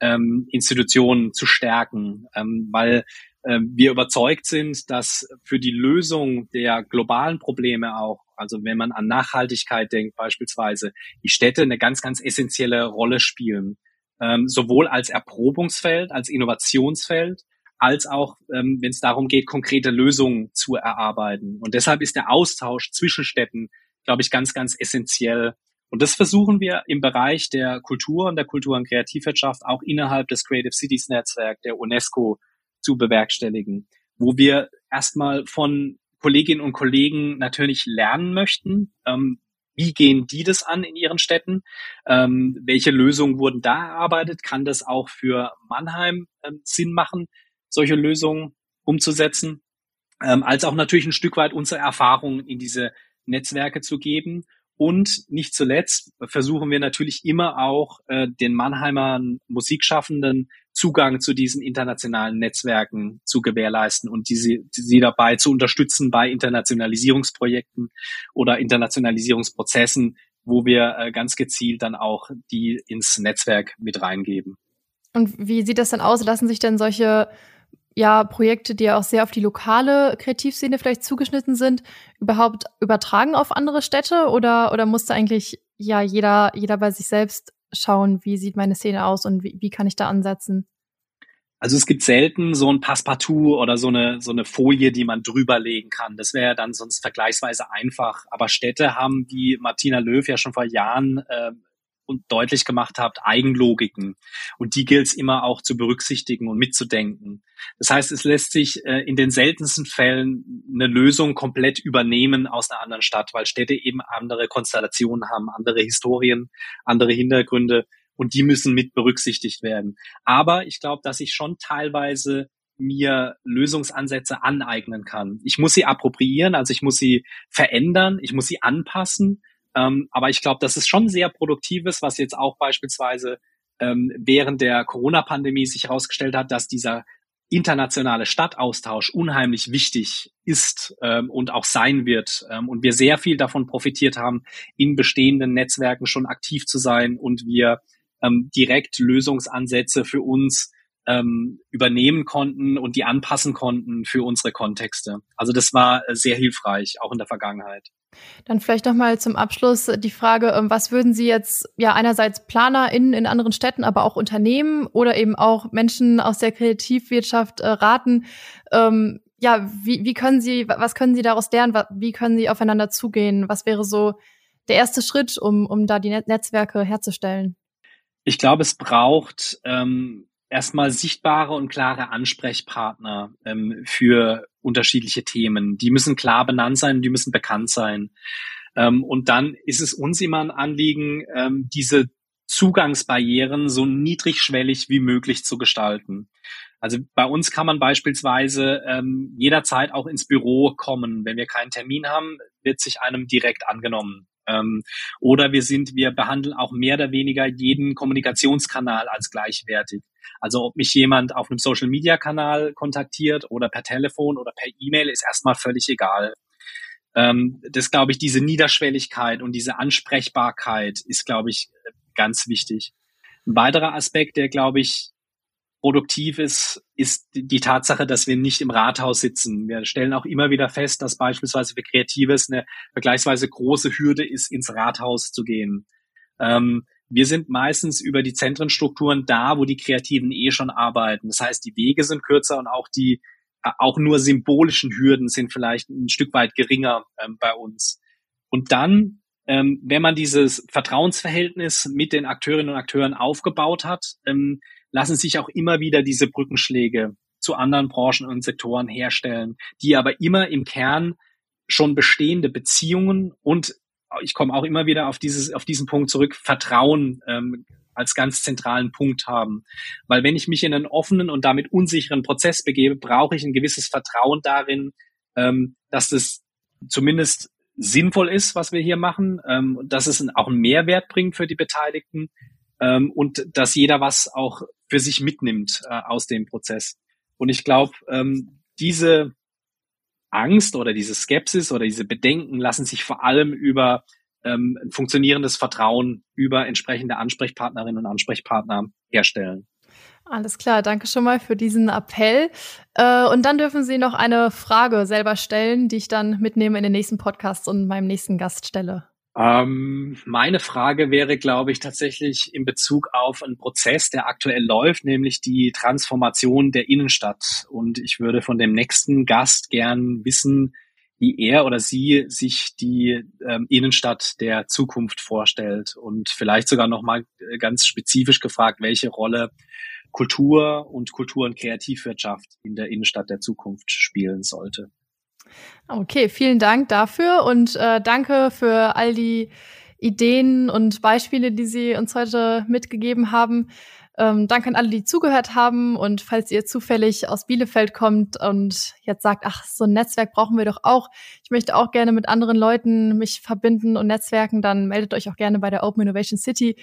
ähm, Institutionen zu stärken, ähm, weil äh, wir überzeugt sind, dass für die Lösung der globalen Probleme auch, also wenn man an Nachhaltigkeit denkt beispielsweise, die Städte eine ganz, ganz essentielle Rolle spielen. Ähm, sowohl als Erprobungsfeld, als Innovationsfeld, als auch, ähm, wenn es darum geht, konkrete Lösungen zu erarbeiten. Und deshalb ist der Austausch zwischen Städten, glaube ich, ganz, ganz essentiell. Und das versuchen wir im Bereich der Kultur und der Kultur- und Kreativwirtschaft auch innerhalb des Creative Cities Netzwerk der UNESCO zu bewerkstelligen, wo wir erstmal von Kolleginnen und Kollegen natürlich lernen möchten, ähm, wie gehen die das an in ihren Städten? Ähm, welche Lösungen wurden da erarbeitet? Kann das auch für Mannheim ähm, Sinn machen, solche Lösungen umzusetzen? Ähm, als auch natürlich ein Stück weit unsere Erfahrungen in diese Netzwerke zu geben. Und nicht zuletzt versuchen wir natürlich immer auch, äh, den Mannheimer Musikschaffenden Zugang zu diesen internationalen Netzwerken zu gewährleisten und diese, sie dabei zu unterstützen bei Internationalisierungsprojekten oder Internationalisierungsprozessen, wo wir äh, ganz gezielt dann auch die ins Netzwerk mit reingeben. Und wie sieht das dann aus? Lassen sich denn solche ja Projekte, die ja auch sehr auf die lokale Kreativszene vielleicht zugeschnitten sind, überhaupt übertragen auf andere Städte? Oder oder muss da eigentlich ja jeder jeder bei sich selbst schauen, wie sieht meine Szene aus und wie, wie kann ich da ansetzen? Also es gibt selten so ein Passepartout oder so eine so eine Folie, die man drüberlegen kann. Das wäre ja dann sonst vergleichsweise einfach. Aber Städte haben, wie Martina Löw ja schon vor Jahren äh, und deutlich gemacht habt, Eigenlogiken. Und die gilt es immer auch zu berücksichtigen und mitzudenken. Das heißt, es lässt sich äh, in den seltensten Fällen eine Lösung komplett übernehmen aus einer anderen Stadt, weil Städte eben andere Konstellationen haben, andere Historien, andere Hintergründe und die müssen mit berücksichtigt werden. Aber ich glaube, dass ich schon teilweise mir Lösungsansätze aneignen kann. Ich muss sie appropriieren, also ich muss sie verändern, ich muss sie anpassen. Ähm, aber ich glaube, das ist schon sehr Produktives, was jetzt auch beispielsweise ähm, während der Corona-Pandemie sich herausgestellt hat, dass dieser internationale Stadtaustausch unheimlich wichtig ist ähm, und auch sein wird. Ähm, und wir sehr viel davon profitiert haben, in bestehenden Netzwerken schon aktiv zu sein und wir ähm, direkt Lösungsansätze für uns ähm, übernehmen konnten und die anpassen konnten für unsere Kontexte. Also das war sehr hilfreich, auch in der Vergangenheit. Dann vielleicht nochmal zum Abschluss die Frage, was würden Sie jetzt ja einerseits PlanerInnen in anderen Städten, aber auch Unternehmen oder eben auch Menschen aus der Kreativwirtschaft äh, raten? Ähm, ja, wie, wie können Sie, was können Sie daraus lernen? Wie können Sie aufeinander zugehen? Was wäre so der erste Schritt, um, um da die Netzwerke herzustellen? Ich glaube, es braucht ähm, erstmal sichtbare und klare Ansprechpartner ähm, für unterschiedliche Themen. Die müssen klar benannt sein, die müssen bekannt sein. Ähm, und dann ist es uns immer ein Anliegen, ähm, diese Zugangsbarrieren so niedrigschwellig wie möglich zu gestalten. Also bei uns kann man beispielsweise ähm, jederzeit auch ins Büro kommen. Wenn wir keinen Termin haben, wird sich einem direkt angenommen. Ähm, oder wir sind, wir behandeln auch mehr oder weniger jeden Kommunikationskanal als gleichwertig. Also ob mich jemand auf einem Social-Media-Kanal kontaktiert oder per Telefon oder per E-Mail, ist erstmal völlig egal. Ähm, das, glaube ich, diese Niederschwelligkeit und diese Ansprechbarkeit ist, glaube ich, ganz wichtig. Ein weiterer Aspekt, der, glaube ich, produktiv ist, ist die Tatsache, dass wir nicht im Rathaus sitzen. Wir stellen auch immer wieder fest, dass beispielsweise für Kreatives eine vergleichsweise große Hürde ist, ins Rathaus zu gehen. Ähm, wir sind meistens über die Zentrenstrukturen da, wo die Kreativen eh schon arbeiten. Das heißt, die Wege sind kürzer und auch die auch nur symbolischen Hürden sind vielleicht ein Stück weit geringer ähm, bei uns. Und dann, ähm, wenn man dieses Vertrauensverhältnis mit den Akteurinnen und Akteuren aufgebaut hat, ähm, lassen sich auch immer wieder diese Brückenschläge zu anderen Branchen und Sektoren herstellen, die aber immer im Kern schon bestehende Beziehungen und ich komme auch immer wieder auf dieses, auf diesen Punkt zurück, Vertrauen ähm, als ganz zentralen Punkt haben. Weil wenn ich mich in einen offenen und damit unsicheren Prozess begebe, brauche ich ein gewisses Vertrauen darin, ähm, dass das zumindest sinnvoll ist, was wir hier machen, ähm, dass es auch einen Mehrwert bringt für die Beteiligten. Ähm, und dass jeder was auch für sich mitnimmt äh, aus dem Prozess. Und ich glaube, ähm, diese Angst oder diese Skepsis oder diese Bedenken lassen sich vor allem über ähm, funktionierendes Vertrauen über entsprechende Ansprechpartnerinnen und Ansprechpartner herstellen. Alles klar, danke schon mal für diesen Appell. Äh, und dann dürfen Sie noch eine Frage selber stellen, die ich dann mitnehme in den nächsten Podcast und meinem nächsten Gast stelle. Ähm, meine Frage wäre, glaube ich, tatsächlich in Bezug auf einen Prozess, der aktuell läuft, nämlich die Transformation der Innenstadt. Und ich würde von dem nächsten Gast gern wissen, wie er oder sie sich die ähm, Innenstadt der Zukunft vorstellt und vielleicht sogar nochmal ganz spezifisch gefragt, welche Rolle Kultur und Kultur- und Kreativwirtschaft in der Innenstadt der Zukunft spielen sollte. Okay, vielen Dank dafür und äh, danke für all die Ideen und Beispiele, die Sie uns heute mitgegeben haben. Ähm, danke an alle, die zugehört haben, und falls ihr zufällig aus Bielefeld kommt und jetzt sagt, ach, so ein Netzwerk brauchen wir doch auch, ich möchte auch gerne mit anderen Leuten mich verbinden und netzwerken, dann meldet euch auch gerne bei der Open Innovation City.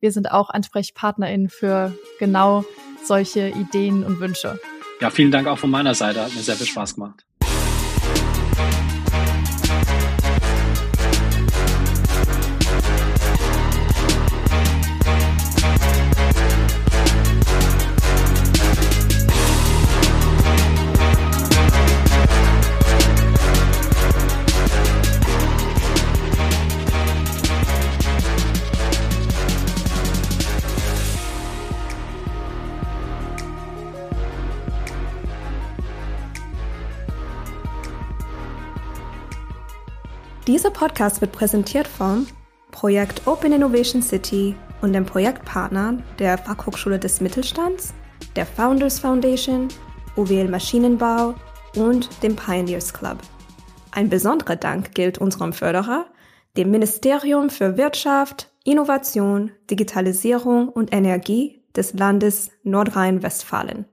Wir sind auch AnsprechpartnerInnen für genau solche Ideen und Wünsche. Ja, vielen Dank auch von meiner Seite, hat mir sehr viel Spaß gemacht. Dieser Podcast wird präsentiert vom Projekt Open Innovation City und den Projektpartnern der Fachhochschule des Mittelstands, der Founders Foundation, U W L Maschinenbau und dem Pioneers Club. Ein besonderer Dank gilt unserem Förderer, dem Ministerium für Wirtschaft, Innovation, Digitalisierung und Energie des Landes Nordrhein-Westfalen.